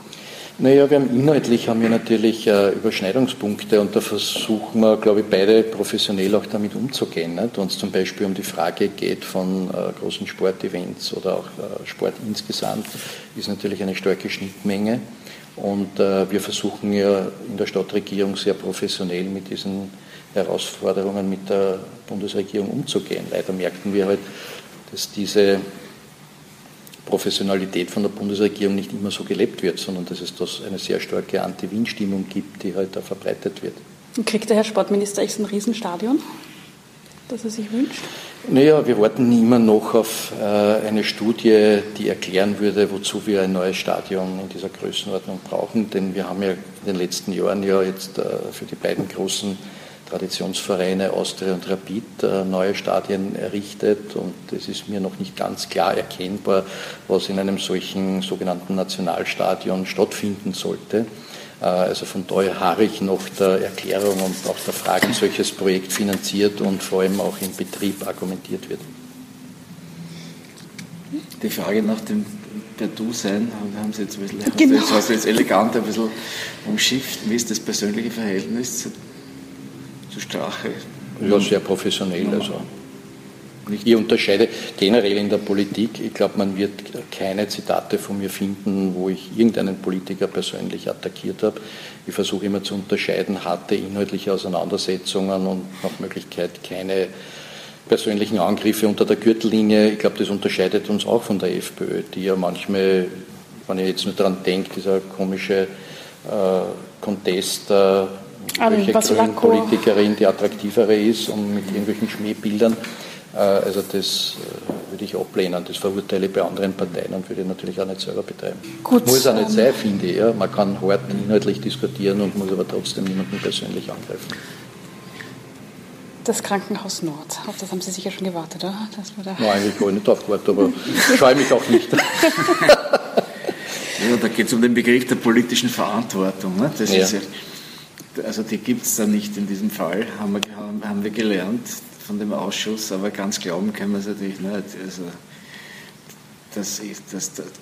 Naja, inhaltlich haben wir natürlich Überschneidungspunkte und da versuchen wir, glaube ich, beide professionell auch damit umzugehen. Nicht? Wenn es zum Beispiel um die Frage geht von großen Sportevents oder auch Sport insgesamt, ist natürlich eine starke Schnittmenge. Und wir versuchen ja in der Stadtregierung sehr professionell mit diesen Herausforderungen mit der Bundesregierung umzugehen. Leider merkten wir halt, dass diese Professionalität von der Bundesregierung nicht immer so gelebt wird, sondern dass es eine sehr starke Anti-Wien-Stimmung gibt, die halt da verbreitet wird. Und kriegt der Herr Sportminister echt so ein Riesenstadion, das er sich wünscht? Naja, wir warten immer noch auf eine Studie, die erklären würde, wozu wir ein neues Stadion in dieser Größenordnung brauchen. Denn wir haben ja in den letzten Jahren ja jetzt für die beiden großen Traditionsvereine Austria und Rapid neue Stadien errichtet. Und es ist mir noch nicht ganz klar erkennbar, was in einem solchen sogenannten Nationalstadion stattfinden sollte. Also von daher harre ich noch der Erklärung und auch der Frage, wie solches Projekt finanziert und vor allem auch im Betrieb argumentiert wird. Die Frage nach dem Du-Sein haben Sie jetzt ein bisschen, genau. Hast du jetzt elegant ein bisschen umschifft. Wie ist das persönliche Verhältnis zu Strache? Ja, sehr professionell. Ja. Also. Ich unterscheide generell in der Politik. Ich glaube, man wird keine Zitate von mir finden, wo ich irgendeinen Politiker persönlich attackiert habe. Ich versuche immer zu unterscheiden, harte inhaltliche Auseinandersetzungen und nach Möglichkeit keine persönlichen Angriffe unter der Gürtellinie. Ich glaube, das unterscheidet uns auch von der FPÖ, die ja manchmal, wenn ich jetzt nur daran denke, dieser komische Contest, welche Grünen-Politikerin die attraktivere ist und mit irgendwelchen Schmähbildern. Also das würde ich ablehnen, das verurteile ich bei anderen Parteien und würde ich natürlich auch nicht selber betreiben. Gut, muss auch nicht sein, finde ich. Ja. Man kann hart inhaltlich diskutieren und muss aber trotzdem niemanden persönlich angreifen. Das Krankenhaus Nord, auf das haben Sie sicher schon gewartet, oder? Nein, eigentlich gar nicht drauf gewartet, aber scheue mich auch nicht. Ja, da geht es um den Begriff der politischen Verantwortung. Ne? Das ist ja, also die gibt es da nicht in diesem Fall, haben wir gelernt von dem Ausschuss, aber ganz glauben kann man es natürlich nicht. Also, dass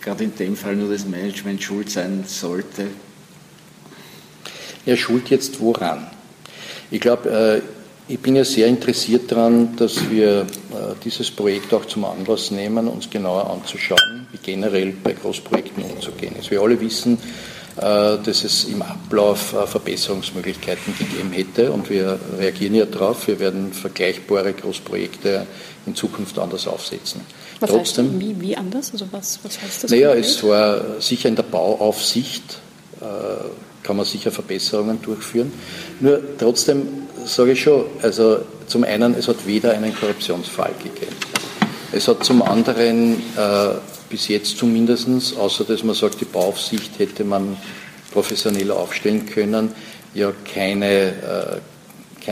gerade in dem Fall nur das Management schuld sein sollte. Ja, schuld jetzt woran? Ich glaube, ich bin ja sehr interessiert daran, dass wir dieses Projekt auch zum Anlass nehmen, uns genauer anzuschauen, wie generell bei Großprojekten umzugehen ist. Wir alle wissen, dass es im Ablauf Verbesserungsmöglichkeiten gegeben hätte und wir reagieren ja darauf. Wir werden vergleichbare Großprojekte in Zukunft anders aufsetzen. Was trotzdem, heißt das? Wie anders? Also was heißt das? Naja, es war sicher in der Bauaufsicht, kann man sicher Verbesserungen durchführen. Nur trotzdem sage ich schon, also zum einen, es hat weder einen Korruptionsfall gegeben. Es hat zum anderen bis jetzt zumindest, außer dass man sagt, die Bauaufsicht hätte man professionell aufstellen können, ja kein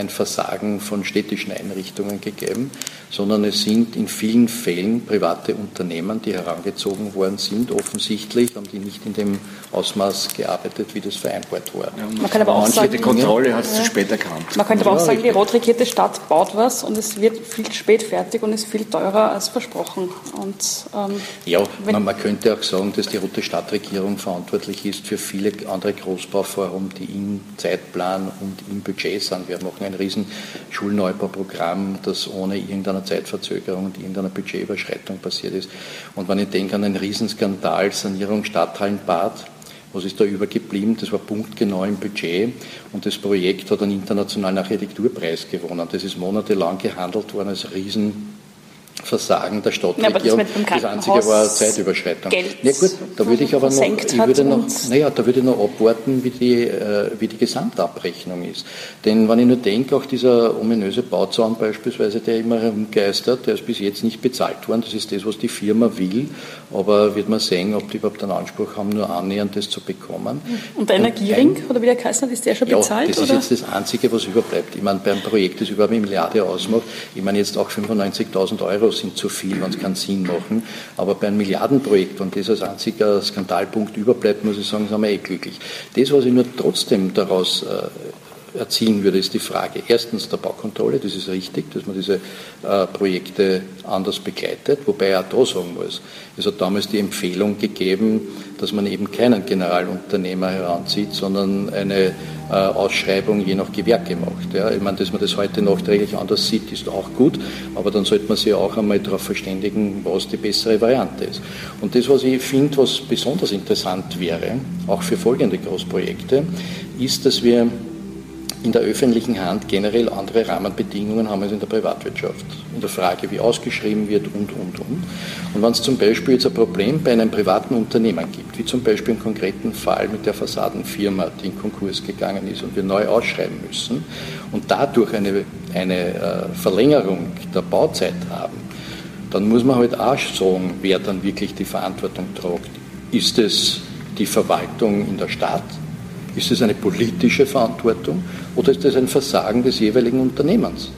Versagen von städtischen Einrichtungen gegeben, sondern es sind in vielen Fällen private Unternehmen, die herangezogen worden sind, offensichtlich, und die nicht in dem Ausmaß gearbeitet, wie das vereinbart war. Ja, man kann aber auch sagen, die Kontrolle hat es zu spät erkannt. Man könnte aber auch sagen, die rot regierte Stadt baut was und es wird viel spät fertig und ist viel teurer als versprochen. Und, man könnte auch sagen, dass die rote Stadtregierung verantwortlich ist für viele andere Großbauvorhaben, die im Zeitplan und im Budget sind. Wir machen ein riesen Schulneubauprogramm, das ohne irgendeine Zeitverzögerung und irgendeiner Budgetüberschreitung passiert ist. Und wenn ich denke an einen Riesenskandal, Sanierung Stadthallenbad, was ist da übergeblieben? Das war punktgenau im Budget und das Projekt hat einen internationalen Architekturpreis gewonnen. Das ist monatelang gehandelt worden als Riesenversagen der Stadtregierung. Das einzige war Zeitüberschreitung. Da würde ich noch abwarten, wie die Gesamtabrechnung ist. Denn wenn ich nur denke, auch dieser ominöse Bauzaun beispielsweise, der immer herumgeistert, der ist bis jetzt nicht bezahlt worden. Das ist das, was die Firma will. Aber wird man sehen, ob die überhaupt einen Anspruch haben, nur annähernd das zu bekommen. Und der Energiering, oder wie der Kassner, ist der schon bezahlt? Ja, das ist jetzt das Einzige, was überbleibt. Ich meine, beim Projekt, das über eine Milliarde ausmacht, ich meine jetzt auch 95.000 Euro sind zu viel, wenn es keinen Sinn machen. Aber bei einem Milliardenprojekt, wenn das als einziger Skandalpunkt überbleibt, muss ich sagen, sind wir glücklich. Das, was ich nur trotzdem daraus erzielen würde, ist die Frage. Erstens der Baukontrolle, das ist richtig, dass man diese Projekte anders begleitet, wobei ich auch da sagen muss, es hat damals die Empfehlung gegeben, dass man eben keinen Generalunternehmer heranzieht, sondern eine Ausschreibung je nach Gewerke macht. Ja. Ich meine, dass man das heute nachträglich anders sieht, ist auch gut, aber dann sollte man sich auch einmal darauf verständigen, was die bessere Variante ist. Und das, was ich finde, was besonders interessant wäre, auch für folgende Großprojekte, ist, dass wir in der öffentlichen Hand generell andere Rahmenbedingungen haben als in der Privatwirtschaft. In der Frage, wie ausgeschrieben wird und. Und wenn es zum Beispiel jetzt ein Problem bei einem privaten Unternehmen gibt, wie zum Beispiel im konkreten Fall mit der Fassadenfirma, die in Konkurs gegangen ist und wir neu ausschreiben müssen und dadurch eine Verlängerung der Bauzeit haben, dann muss man halt auch sagen, wer dann wirklich die Verantwortung trägt. Ist es die Verwaltung in der Stadt? Ist das eine politische Verantwortung oder ist das ein Versagen des jeweiligen Unternehmens?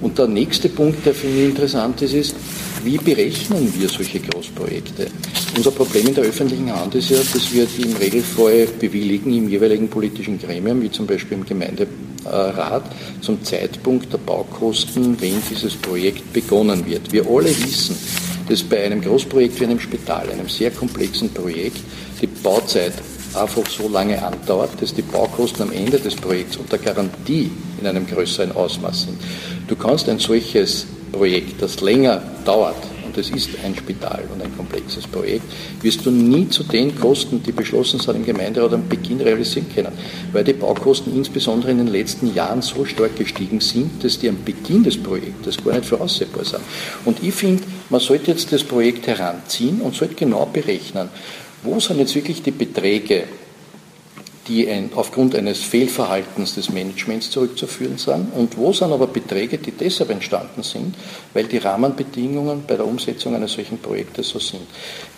Und der nächste Punkt, der für mich interessant ist, wie berechnen wir solche Großprojekte? Unser Problem in der öffentlichen Hand ist ja, dass wir die im Regelfall bewilligen im jeweiligen politischen Gremium, wie zum Beispiel im Gemeinderat, zum Zeitpunkt der Baukosten, wenn dieses Projekt begonnen wird. Wir alle wissen, dass bei einem Großprojekt wie einem Spital, einem sehr komplexen Projekt, die Bauzeit einfach so lange andauert, dass die Baukosten am Ende des Projekts unter Garantie in einem größeren Ausmaß sind. Du kannst ein solches Projekt, das länger dauert, und es ist ein Spital und ein komplexes Projekt, wirst du nie zu den Kosten, die beschlossen sind im Gemeinderat am Beginn realisieren können, weil die Baukosten insbesondere in den letzten Jahren so stark gestiegen sind, dass die am Beginn des Projektes gar nicht voraussehbar sind. Und ich finde, man sollte jetzt das Projekt heranziehen und sollte genau berechnen, wo sind jetzt wirklich die Beträge, die aufgrund eines Fehlverhaltens des Managements zurückzuführen sind und wo sind aber Beträge, die deshalb entstanden sind, weil die Rahmenbedingungen bei der Umsetzung eines solchen Projektes so sind.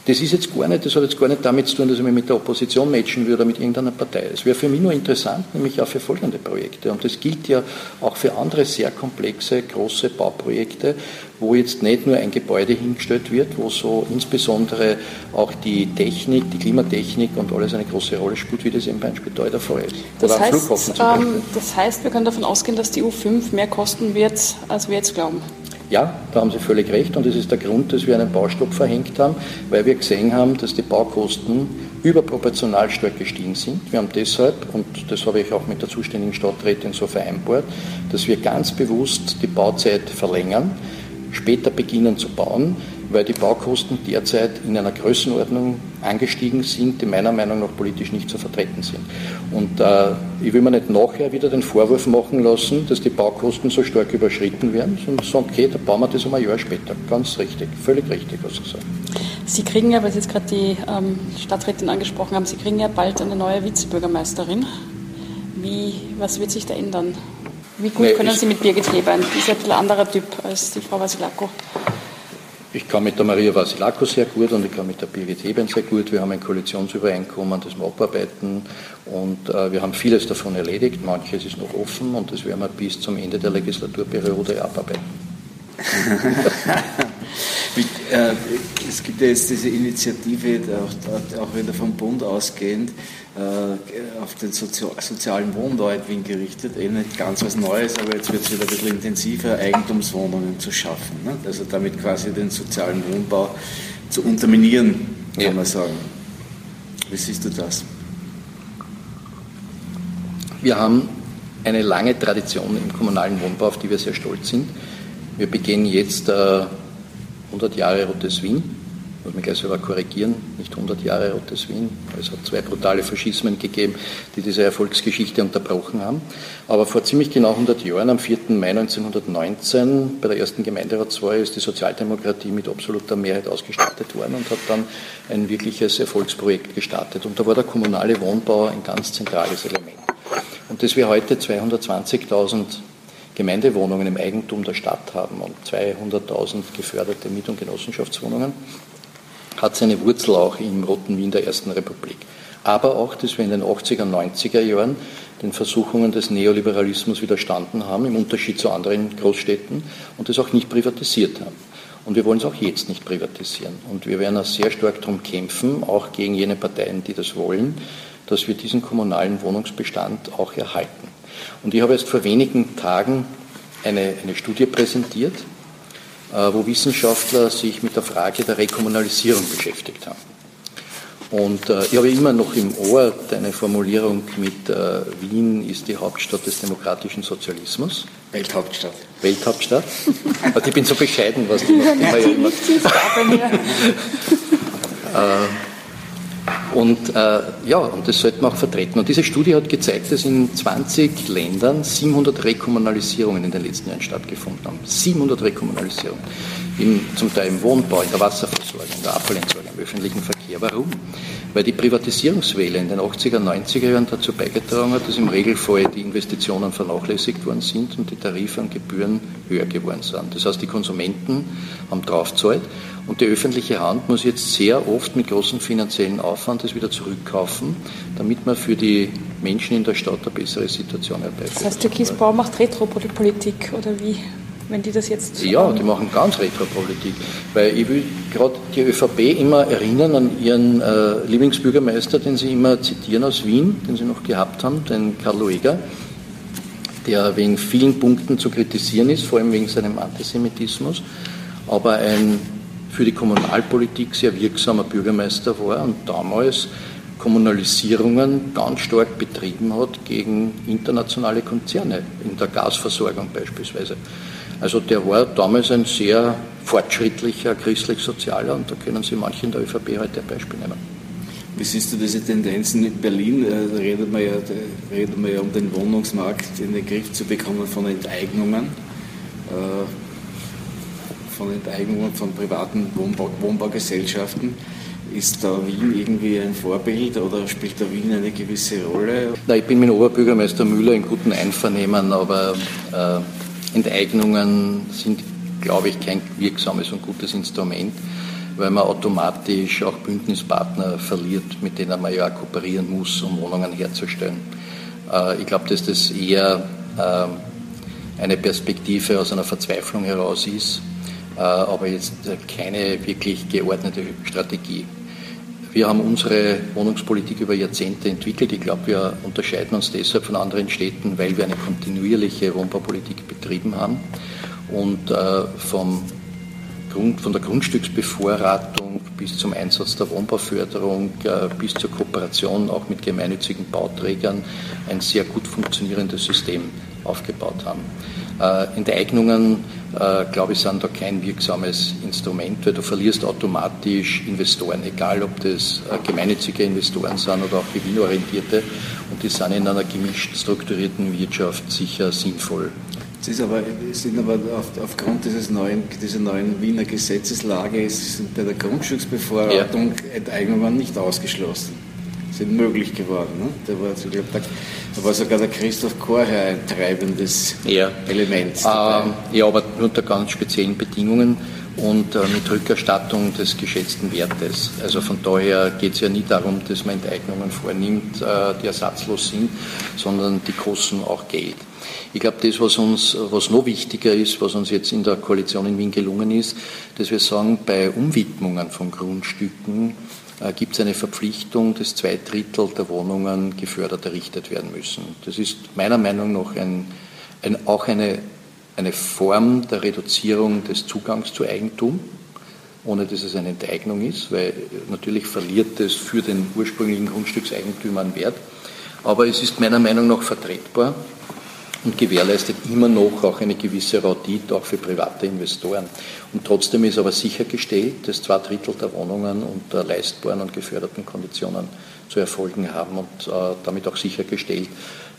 Das hat jetzt gar nicht damit zu tun, dass ich mich mit der Opposition matchen würde oder mit irgendeiner Partei. Es wäre für mich nur interessant, nämlich auch für folgende Projekte. Und das gilt ja auch für andere sehr komplexe, große Bauprojekte, wo jetzt nicht nur ein Gebäude hingestellt wird, wo so insbesondere auch die Technik, die Klimatechnik und alles eine große Rolle spielt, wie das eben beim Spital der Fall ist. Oder am Flughafen zum Beispiel. Das heißt, wir können davon ausgehen, dass die U5 mehr kosten wird, als wir jetzt glauben. Ja, da haben Sie völlig recht und das ist der Grund, dass wir einen Baustopp verhängt haben, weil wir gesehen haben, dass die Baukosten überproportional stark gestiegen sind. Wir haben deshalb, und das habe ich auch mit der zuständigen Stadträtin so vereinbart, dass wir ganz bewusst die Bauzeit verlängern, später beginnen zu bauen, weil die Baukosten derzeit in einer Größenordnung angestiegen sind, die meiner Meinung nach politisch nicht zu vertreten sind. Und ich will mir nicht nachher wieder den Vorwurf machen lassen, dass die Baukosten so stark überschritten werden, sondern sagen, okay, da bauen wir das um ein Jahr später. Ganz richtig, völlig richtig, was gesagt. Sie kriegen ja, weil Sie jetzt gerade die Stadträtin angesprochen haben, Sie kriegen ja bald eine neue Vizebürgermeisterin. Was wird sich da ändern? Wie gut können Sie mit Birgit Hebein? Die ist ja ein bisschen anderer Typ als die Frau Vasilako. Ich kann mit der Maria Vasilako sehr gut und ich kann mit der Birgit Heben sehr gut. Wir haben ein Koalitionsübereinkommen, das wir abarbeiten und wir haben vieles davon erledigt. Manches ist noch offen und das werden wir bis zum Ende der Legislaturperiode abarbeiten. Es gibt ja jetzt diese Initiative, auch wieder vom Bund ausgehend, auf den sozialen Wohnbau Wien gerichtet, nicht ganz was Neues, aber jetzt wird es wieder ein bisschen intensiver, Eigentumswohnungen zu schaffen. Ne? Also damit quasi den sozialen Wohnbau zu unterminieren, kann man sagen. Wie siehst du das? Wir haben eine lange Tradition im kommunalen Wohnbau, auf die wir sehr stolz sind. Wir begehen jetzt 100 Jahre Rotes Wien. Ich muss mich gleich selber korrigieren, nicht 100 Jahre Rotes Wien. Es hat 2 brutale Faschismen gegeben, die diese Erfolgsgeschichte unterbrochen haben. Aber vor ziemlich genau 100 Jahren, am 4. Mai 1919, bei der ersten Gemeinderatswahl, ist die Sozialdemokratie mit absoluter Mehrheit ausgestattet worden und hat dann ein wirkliches Erfolgsprojekt gestartet. Und da war der kommunale Wohnbau ein ganz zentrales Element. Und dass wir heute 220.000 Gemeindewohnungen im Eigentum der Stadt haben und 200.000 geförderte Miet- und Genossenschaftswohnungen, hat seine Wurzel auch im Roten Wien der Ersten Republik. Aber auch, dass wir in den 80er und 90er Jahren den Versuchungen des Neoliberalismus widerstanden haben, im Unterschied zu anderen Großstädten, und das auch nicht privatisiert haben. Und wir wollen es auch jetzt nicht privatisieren. Und wir werden auch sehr stark darum kämpfen, auch gegen jene Parteien, die das wollen, dass wir diesen kommunalen Wohnungsbestand auch erhalten. Und ich habe erst vor wenigen Tagen eine Studie präsentiert, wo Wissenschaftler sich mit der Frage der Rekommunalisierung beschäftigt haben. Und ich habe immer noch im Ohr eine Formulierung mit Wien ist die Hauptstadt des demokratischen Sozialismus. Welthauptstadt. Also ich bin so bescheiden, was die macht. Und das sollte man auch vertreten. Und diese Studie hat gezeigt, dass in 20 Ländern 700 Rekommunalisierungen in den letzten Jahren stattgefunden haben. 700 Rekommunalisierungen. Zum Teil im Wohnbau, in der Wasserversorgung, in der Abfallentsorgung, im öffentlichen Verkehr. Warum? Weil die Privatisierungswelle in den 80er, 90er Jahren dazu beigetragen hat, dass im Regelfall die Investitionen vernachlässigt worden sind und die Tarife und Gebühren höher geworden sind. Das heißt, die Konsumenten haben draufgezahlt. Und die öffentliche Hand muss jetzt sehr oft mit großem finanziellen Aufwand das wieder zurückkaufen, damit man für die Menschen in der Stadt eine bessere Situation herbeiführt. Das heißt, Türkis Bau macht Retropolitik, oder wie? Wenn die das jetzt... Ja, die machen ganz Retropolitik. Weil ich will gerade die ÖVP immer erinnern an ihren Lieblingsbürgermeister, den sie immer zitieren aus Wien, den sie noch gehabt haben, den Karl Loeger, der wegen vielen Punkten zu kritisieren ist, vor allem wegen seinem Antisemitismus, aber ein für die Kommunalpolitik sehr wirksamer Bürgermeister war und damals Kommunalisierungen ganz stark betrieben hat gegen internationale Konzerne, in der Gasversorgung beispielsweise. Also der war damals ein sehr fortschrittlicher, christlich-sozialer, und da können Sie manche in der ÖVP heute ein Beispiel nehmen. Wie siehst du diese Tendenzen in Berlin? Da redet man ja um den Wohnungsmarkt in den Griff zu bekommen von Enteignungen von privaten Wohnbaugesellschaften. Ist da Wien irgendwie ein Vorbild oder spielt da Wien eine gewisse Rolle? Nein, ich bin mit Oberbürgermeister Müller in guten Einvernehmen, aber Enteignungen sind, glaube ich, kein wirksames und gutes Instrument, weil man automatisch auch Bündnispartner verliert, mit denen man ja kooperieren muss, um Wohnungen herzustellen. Ich glaube, dass das eher eine Perspektive aus einer Verzweiflung heraus ist, aber jetzt keine wirklich geordnete Strategie. Wir haben unsere Wohnungspolitik über Jahrzehnte entwickelt. Ich glaube, wir unterscheiden uns deshalb von anderen Städten, weil wir eine kontinuierliche Wohnbaupolitik betrieben haben und von der Grundstücksbevorratung bis zum Einsatz der Wohnbauförderung bis zur Kooperation auch mit gemeinnützigen Bauträgern ein sehr gut funktionierendes System aufgebaut haben. Enteignungen, glaube ich, sind da kein wirksames Instrument, weil du verlierst automatisch Investoren, egal ob das gemeinnützige Investoren sind oder auch gewinnorientierte, und die sind in einer gemischt strukturierten Wirtschaft sicher sinnvoll. Es sind aber aufgrund dieser neuen Wiener Gesetzeslage sind bei der Grundstücksbevorratung Enteignungen nicht ausgeschlossen. Sind möglich geworden. Ne? Da war sogar der Christoph Korher ein treibendes Element dabei. Ja, aber unter ganz speziellen Bedingungen. und mit Rückerstattung des geschätzten Wertes. Also von daher geht es ja nie darum, dass man Enteignungen vornimmt, die ersatzlos sind, sondern die kosten auch Geld. Ich glaube, das, was noch wichtiger ist, was uns jetzt in der Koalition in Wien gelungen ist, dass wir sagen, bei Umwidmungen von Grundstücken gibt es eine Verpflichtung, dass 2 Drittel der Wohnungen gefördert errichtet werden müssen. Das ist meiner Meinung nach auch eine Form der Reduzierung des Zugangs zu Eigentum, ohne dass es eine Enteignung ist, weil natürlich verliert es für den ursprünglichen Grundstückseigentümer einen Wert. Aber es ist meiner Meinung nach vertretbar und gewährleistet immer noch auch eine gewisse Rendite, auch für private Investoren. Und trotzdem ist aber sichergestellt, dass 2 Drittel der Wohnungen unter leistbaren und geförderten Konditionen zu erfolgen haben und damit auch sichergestellt,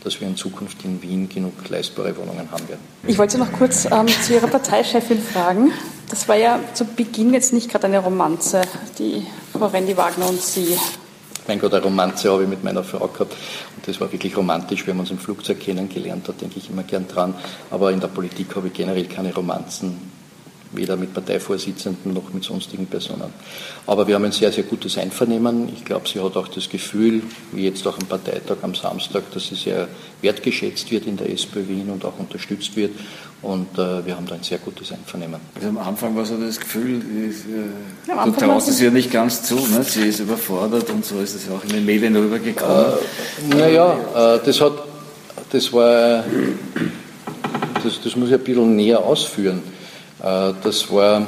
dass wir in Zukunft in Wien genug leistbare Wohnungen haben werden. Ich wollte Sie noch kurz zu Ihrer Parteichefin fragen. Das war ja zu Beginn jetzt nicht gerade eine Romanze, die Frau Rendi-Wagner und Sie. Mein Gott, eine Romanze habe ich mit meiner Frau gehabt. Und das war wirklich romantisch. Wir haben uns im Flugzeug kennengelernt, da denke ich immer gern dran. Aber in der Politik habe ich generell keine Romanzen, weder mit Parteivorsitzenden noch mit sonstigen Personen. Aber wir haben ein sehr, sehr gutes Einvernehmen. Ich glaube, sie hat auch das Gefühl, wie jetzt auch am Parteitag am Samstag, dass sie sehr wertgeschätzt wird in der SPÖ Wien und auch unterstützt wird. Und wir haben da ein sehr gutes Einvernehmen. Also am Anfang war so das Gefühl, du traust es ja nicht ganz zu, ne? Sie ist überfordert und so ist es auch in den Medien rübergekommen. Das muss ich ein bisschen näher ausführen. Das war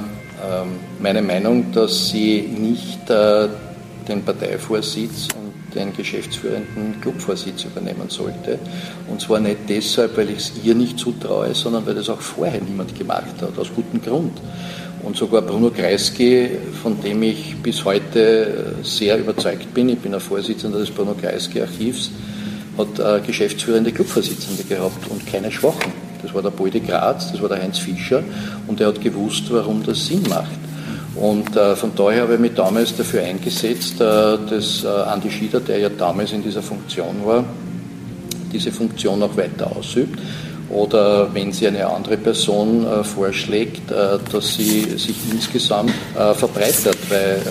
meine Meinung, dass sie nicht den Parteivorsitz und den geschäftsführenden Clubvorsitz übernehmen sollte. Und zwar nicht deshalb, weil ich es ihr nicht zutraue, sondern weil das auch vorher niemand gemacht hat, aus gutem Grund. Und sogar Bruno Kreisky, von dem ich bis heute sehr überzeugt bin, ich bin der Vorsitzender des Bruno Kreisky-Archivs, hat geschäftsführende Clubvorsitzende gehabt und keine Schwachen. Das war der Boy de Graz, das war der Heinz Fischer und der hat gewusst, warum das Sinn macht. Und von daher habe ich mich damals dafür eingesetzt, dass Andi Schieder, der ja damals in dieser Funktion war, diese Funktion auch weiter ausübt. Oder wenn sie eine andere Person vorschlägt, dass sie sich insgesamt verbreitert, weil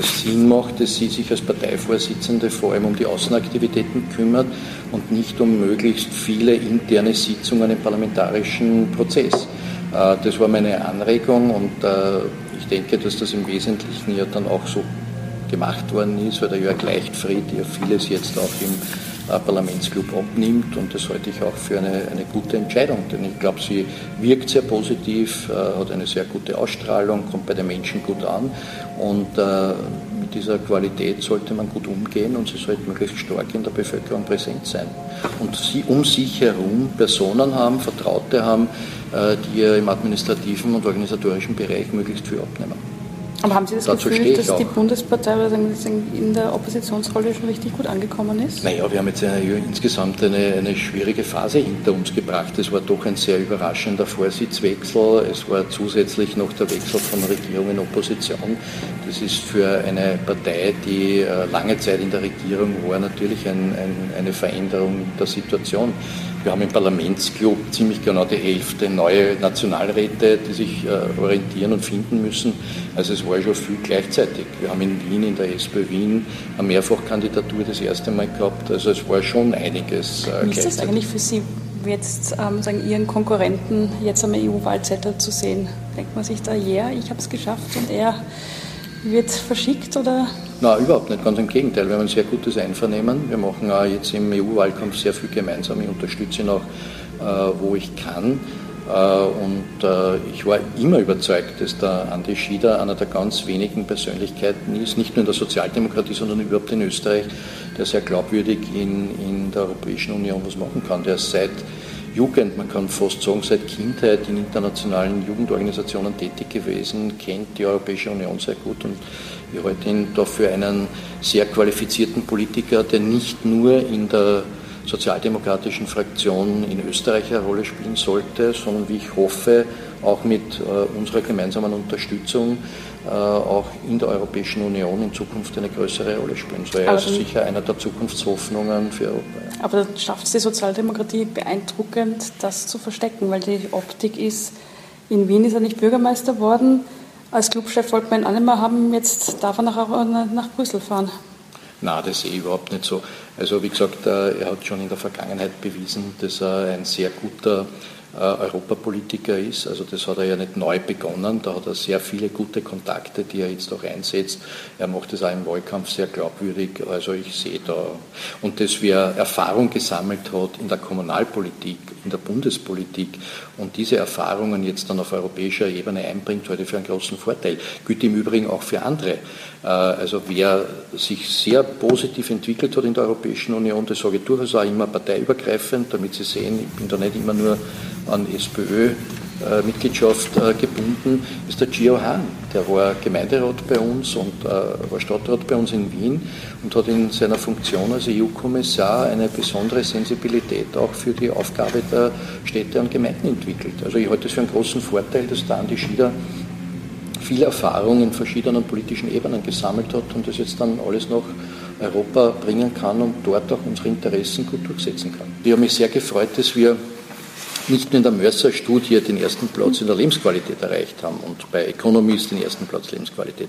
es Sinn macht, dass sie sich als Parteivorsitzende vor allem um die Außenaktivitäten kümmert und nicht um möglichst viele interne Sitzungen im parlamentarischen Prozess. Das war meine Anregung und ich denke, dass das im Wesentlichen ja dann auch so gemacht worden ist, weil der Jörg Leichtfried ja vieles jetzt auch im Parlamentsclub abnimmt und das halte ich auch für eine gute Entscheidung, denn ich glaube, sie wirkt sehr positiv, hat eine sehr gute Ausstrahlung, kommt bei den Menschen gut an und mit dieser Qualität sollte man gut umgehen und sie sollte möglichst stark in der Bevölkerung präsent sein und sie um sich herum Personen haben, Vertraute haben, die ihr im administrativen und organisatorischen Bereich möglichst viel abnehmen. Aber haben Sie das Gefühl, dass die Bundespartei in der Oppositionsrolle schon richtig gut angekommen ist? Naja, wir haben jetzt insgesamt eine schwierige Phase hinter uns gebracht. Es war doch ein sehr überraschender Vorsitzwechsel. Es war zusätzlich noch der Wechsel von Regierung in Opposition. Das ist für eine Partei, die lange Zeit in der Regierung war, natürlich eine Veränderung der Situation. Wir haben im Parlamentsclub ziemlich genau die Hälfte neue Nationalräte, die sich orientieren und finden müssen. Also es war schon viel gleichzeitig. Wir haben in Wien, in der SPÖ Wien, eine Mehrfachkandidatur das erste Mal gehabt. Also es war schon einiges gleichzeitig. Ist das eigentlich für Sie jetzt, Ihren Konkurrenten jetzt am EU-Wahlzettel zu sehen? Denkt man sich da, ja, ich habe es geschafft und er wird verschickt oder? Nein, überhaupt nicht, ganz im Gegenteil. Wir haben ein sehr gutes Einvernehmen. Wir machen auch jetzt im EU-Wahlkampf sehr viel gemeinsam. Ich unterstütze ihn auch, wo ich kann. Und ich war immer überzeugt, dass der Andi Schieder einer der ganz wenigen Persönlichkeiten ist, nicht nur in der Sozialdemokratie, sondern überhaupt in Österreich, der sehr glaubwürdig in der Europäischen Union was machen kann. Der ist seit Jugend, man kann fast sagen, seit Kindheit in internationalen Jugendorganisationen tätig gewesen, kennt die Europäische Union sehr gut und ich halte ihn da für einen sehr qualifizierten Politiker, der nicht nur in der sozialdemokratischen Fraktion in Österreich eine Rolle spielen sollte, sondern wie ich hoffe, auch mit unserer gemeinsamen Unterstützung auch in der Europäischen Union in Zukunft eine größere Rolle spielen soll. Er ist sicher einer der Zukunftshoffnungen für Europa. Aber dann schafft es die Sozialdemokratie beeindruckend, das zu verstecken, weil die Optik ist, in Wien ist er nicht Bürgermeister worden, Als Clubchef wollte man ihn auch nicht mehr haben, jetzt darf er nach Brüssel fahren. Nein, das sehe ich überhaupt nicht so. Also wie gesagt, er hat schon in der Vergangenheit bewiesen, dass er ein sehr guter Europapolitiker ist. Also das hat er ja nicht neu begonnen. Da hat er sehr viele gute Kontakte, die er jetzt auch einsetzt. Er macht das auch im Wahlkampf sehr glaubwürdig. Also ich sehe da, und dass er Erfahrung gesammelt hat in der Kommunalpolitik, in der Bundespolitik und diese Erfahrungen jetzt dann auf europäischer Ebene einbringt, heute für einen großen Vorteil. Gilt im Übrigen auch für andere. Also wer sich sehr positiv entwickelt hat in der Europäischen Union, das sage ich durchaus auch immer parteiübergreifend, damit Sie sehen, ich bin da nicht immer nur an SPÖ-Mitgliedschaft gebunden, ist der Gio Hahn. Der war Gemeinderat bei uns und war Stadtrat bei uns in Wien und hat in seiner Funktion als EU-Kommissar eine besondere Sensibilität auch für die Aufgabe der Städte und Gemeinden entwickelt. Also ich halte es für einen großen Vorteil, dass der Andi Schieder viel Erfahrung in verschiedenen politischen Ebenen gesammelt hat und das jetzt dann alles nach Europa bringen kann und dort auch unsere Interessen gut durchsetzen kann. Ich habe mich sehr gefreut, dass wir nicht nur in der Mörser-Studie den ersten Platz in der Lebensqualität erreicht haben und bei Economist den ersten Platz Lebensqualität,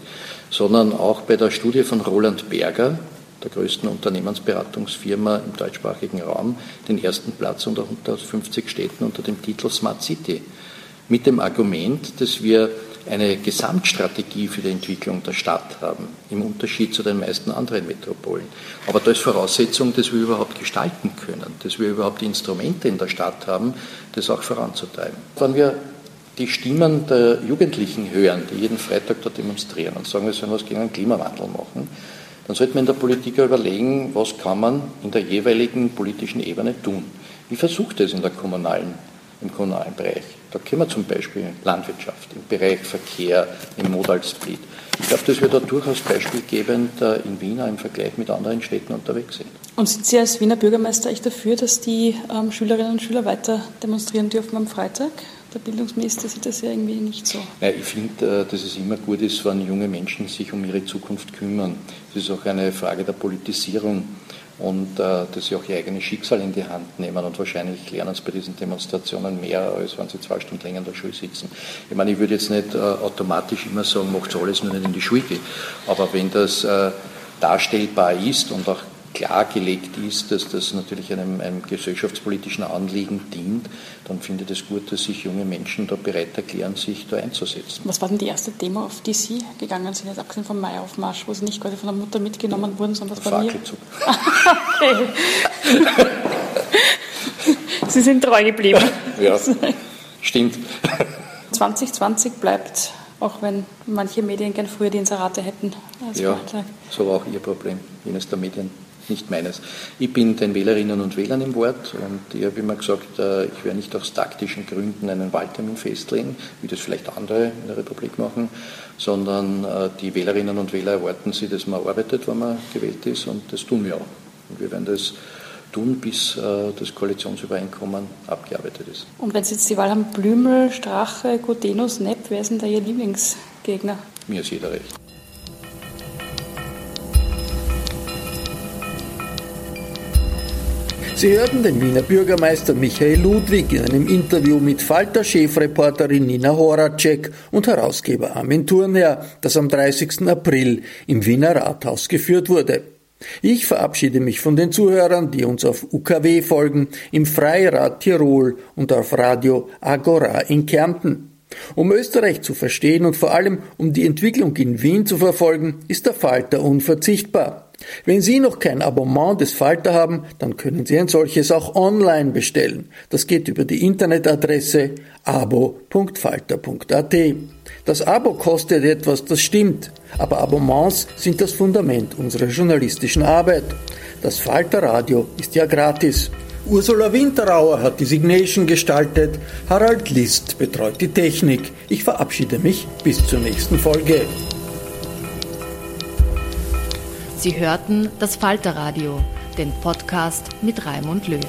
sondern auch bei der Studie von Roland Berger, der größten Unternehmensberatungsfirma im deutschsprachigen Raum, den ersten Platz unter 150 Städten unter dem Titel Smart City. Mit dem Argument, dass wir eine Gesamtstrategie für die Entwicklung der Stadt haben, im Unterschied zu den meisten anderen Metropolen. Aber da ist Voraussetzung, dass wir überhaupt gestalten können, dass wir überhaupt die Instrumente in der Stadt haben, das auch voranzutreiben. Wenn wir die Stimmen der Jugendlichen hören, die jeden Freitag da demonstrieren und sagen, wir sollen was gegen den Klimawandel machen, dann sollte man in der Politik überlegen, was kann man in der jeweiligen politischen Ebene tun. Wie versucht es in der kommunalen im kommunalen Bereich. Da können wir zum Beispiel Landwirtschaft, im Bereich Verkehr, im Modalsplit. Ich glaube, dass wir da durchaus beispielgebend in Wien im Vergleich mit anderen Städten unterwegs sind. Und sind Sie als Wiener Bürgermeister echt dafür, dass die Schülerinnen und Schüler weiter demonstrieren dürfen am Freitag? Der Bildungsminister sieht das ja irgendwie nicht so. Ja, ich finde, dass es immer gut ist, wenn junge Menschen sich um ihre Zukunft kümmern. Das ist auch eine Frage der Politisierung. Und dass sie auch ihr eigenes Schicksal in die Hand nehmen und wahrscheinlich lernen sie bei diesen Demonstrationen mehr, als wenn sie 2 Stunden länger in der Schule sitzen. Ich meine, ich würde jetzt nicht automatisch immer sagen, macht alles nur nicht in die Schule gehen. Aber wenn das darstellbar ist und auch klargelegt ist, dass das natürlich einem gesellschaftspolitischen Anliegen dient, dann finde ich das gut, dass sich junge Menschen da bereit erklären, sich da einzusetzen. Was war denn die erste Demo, auf die Sie gegangen sind, jetzt abgesehen vom Maiaufmarsch, wo Sie nicht quasi von der Mutter mitgenommen wurden, sondern was war mir? Fackelzug. Sie sind treu geblieben. Ja, stimmt. 2020 bleibt, auch wenn manche Medien gern früher die Inserate hätten. Ja, so war auch Ihr Problem, jenes der Medien. Nicht meines. Ich bin den Wählerinnen und Wählern im Wort und ich habe immer gesagt, ich werde nicht aus taktischen Gründen einen Wahltermin festlegen, wie das vielleicht andere in der Republik machen, sondern die Wählerinnen und Wähler erwarten sie, dass man arbeitet, wenn man gewählt ist und das tun wir auch. Und wir werden das tun, bis das Koalitionsübereinkommen abgearbeitet ist. Und wenn Sie jetzt die Wahl haben, Blümel, Strache, Gudenus, Nepp, wer ist denn da Ihr Lieblingsgegner? Mir ist jeder recht. Sie hörten den Wiener Bürgermeister Michael Ludwig in einem Interview mit Falter-Chefreporterin Nina Horacek und Herausgeber Armin Thurnherr, das am 30. April im Wiener Rathaus geführt wurde. Ich verabschiede mich von den Zuhörern, die uns auf UKW folgen, im Freirad Tirol und auf Radio Agora in Kärnten. Um Österreich zu verstehen und vor allem um die Entwicklung in Wien zu verfolgen, ist der Falter unverzichtbar. Wenn Sie noch kein Abonnement des Falter haben, dann können Sie ein solches auch online bestellen. Das geht über die Internetadresse abo.falter.at. Das Abo kostet etwas, das stimmt, aber Abonnements sind das Fundament unserer journalistischen Arbeit. Das Falter Radio ist ja gratis. Ursula Winterauer hat die Signation gestaltet, Harald List betreut die Technik. Ich verabschiede mich bis zur nächsten Folge. Sie hörten das Falterradio, den Podcast mit Raimund Löw.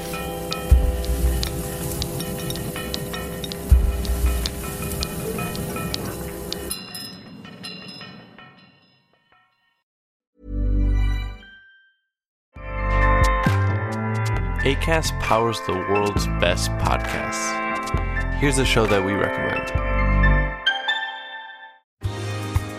Acast powers the world's best podcasts. Here's a show that we recommend.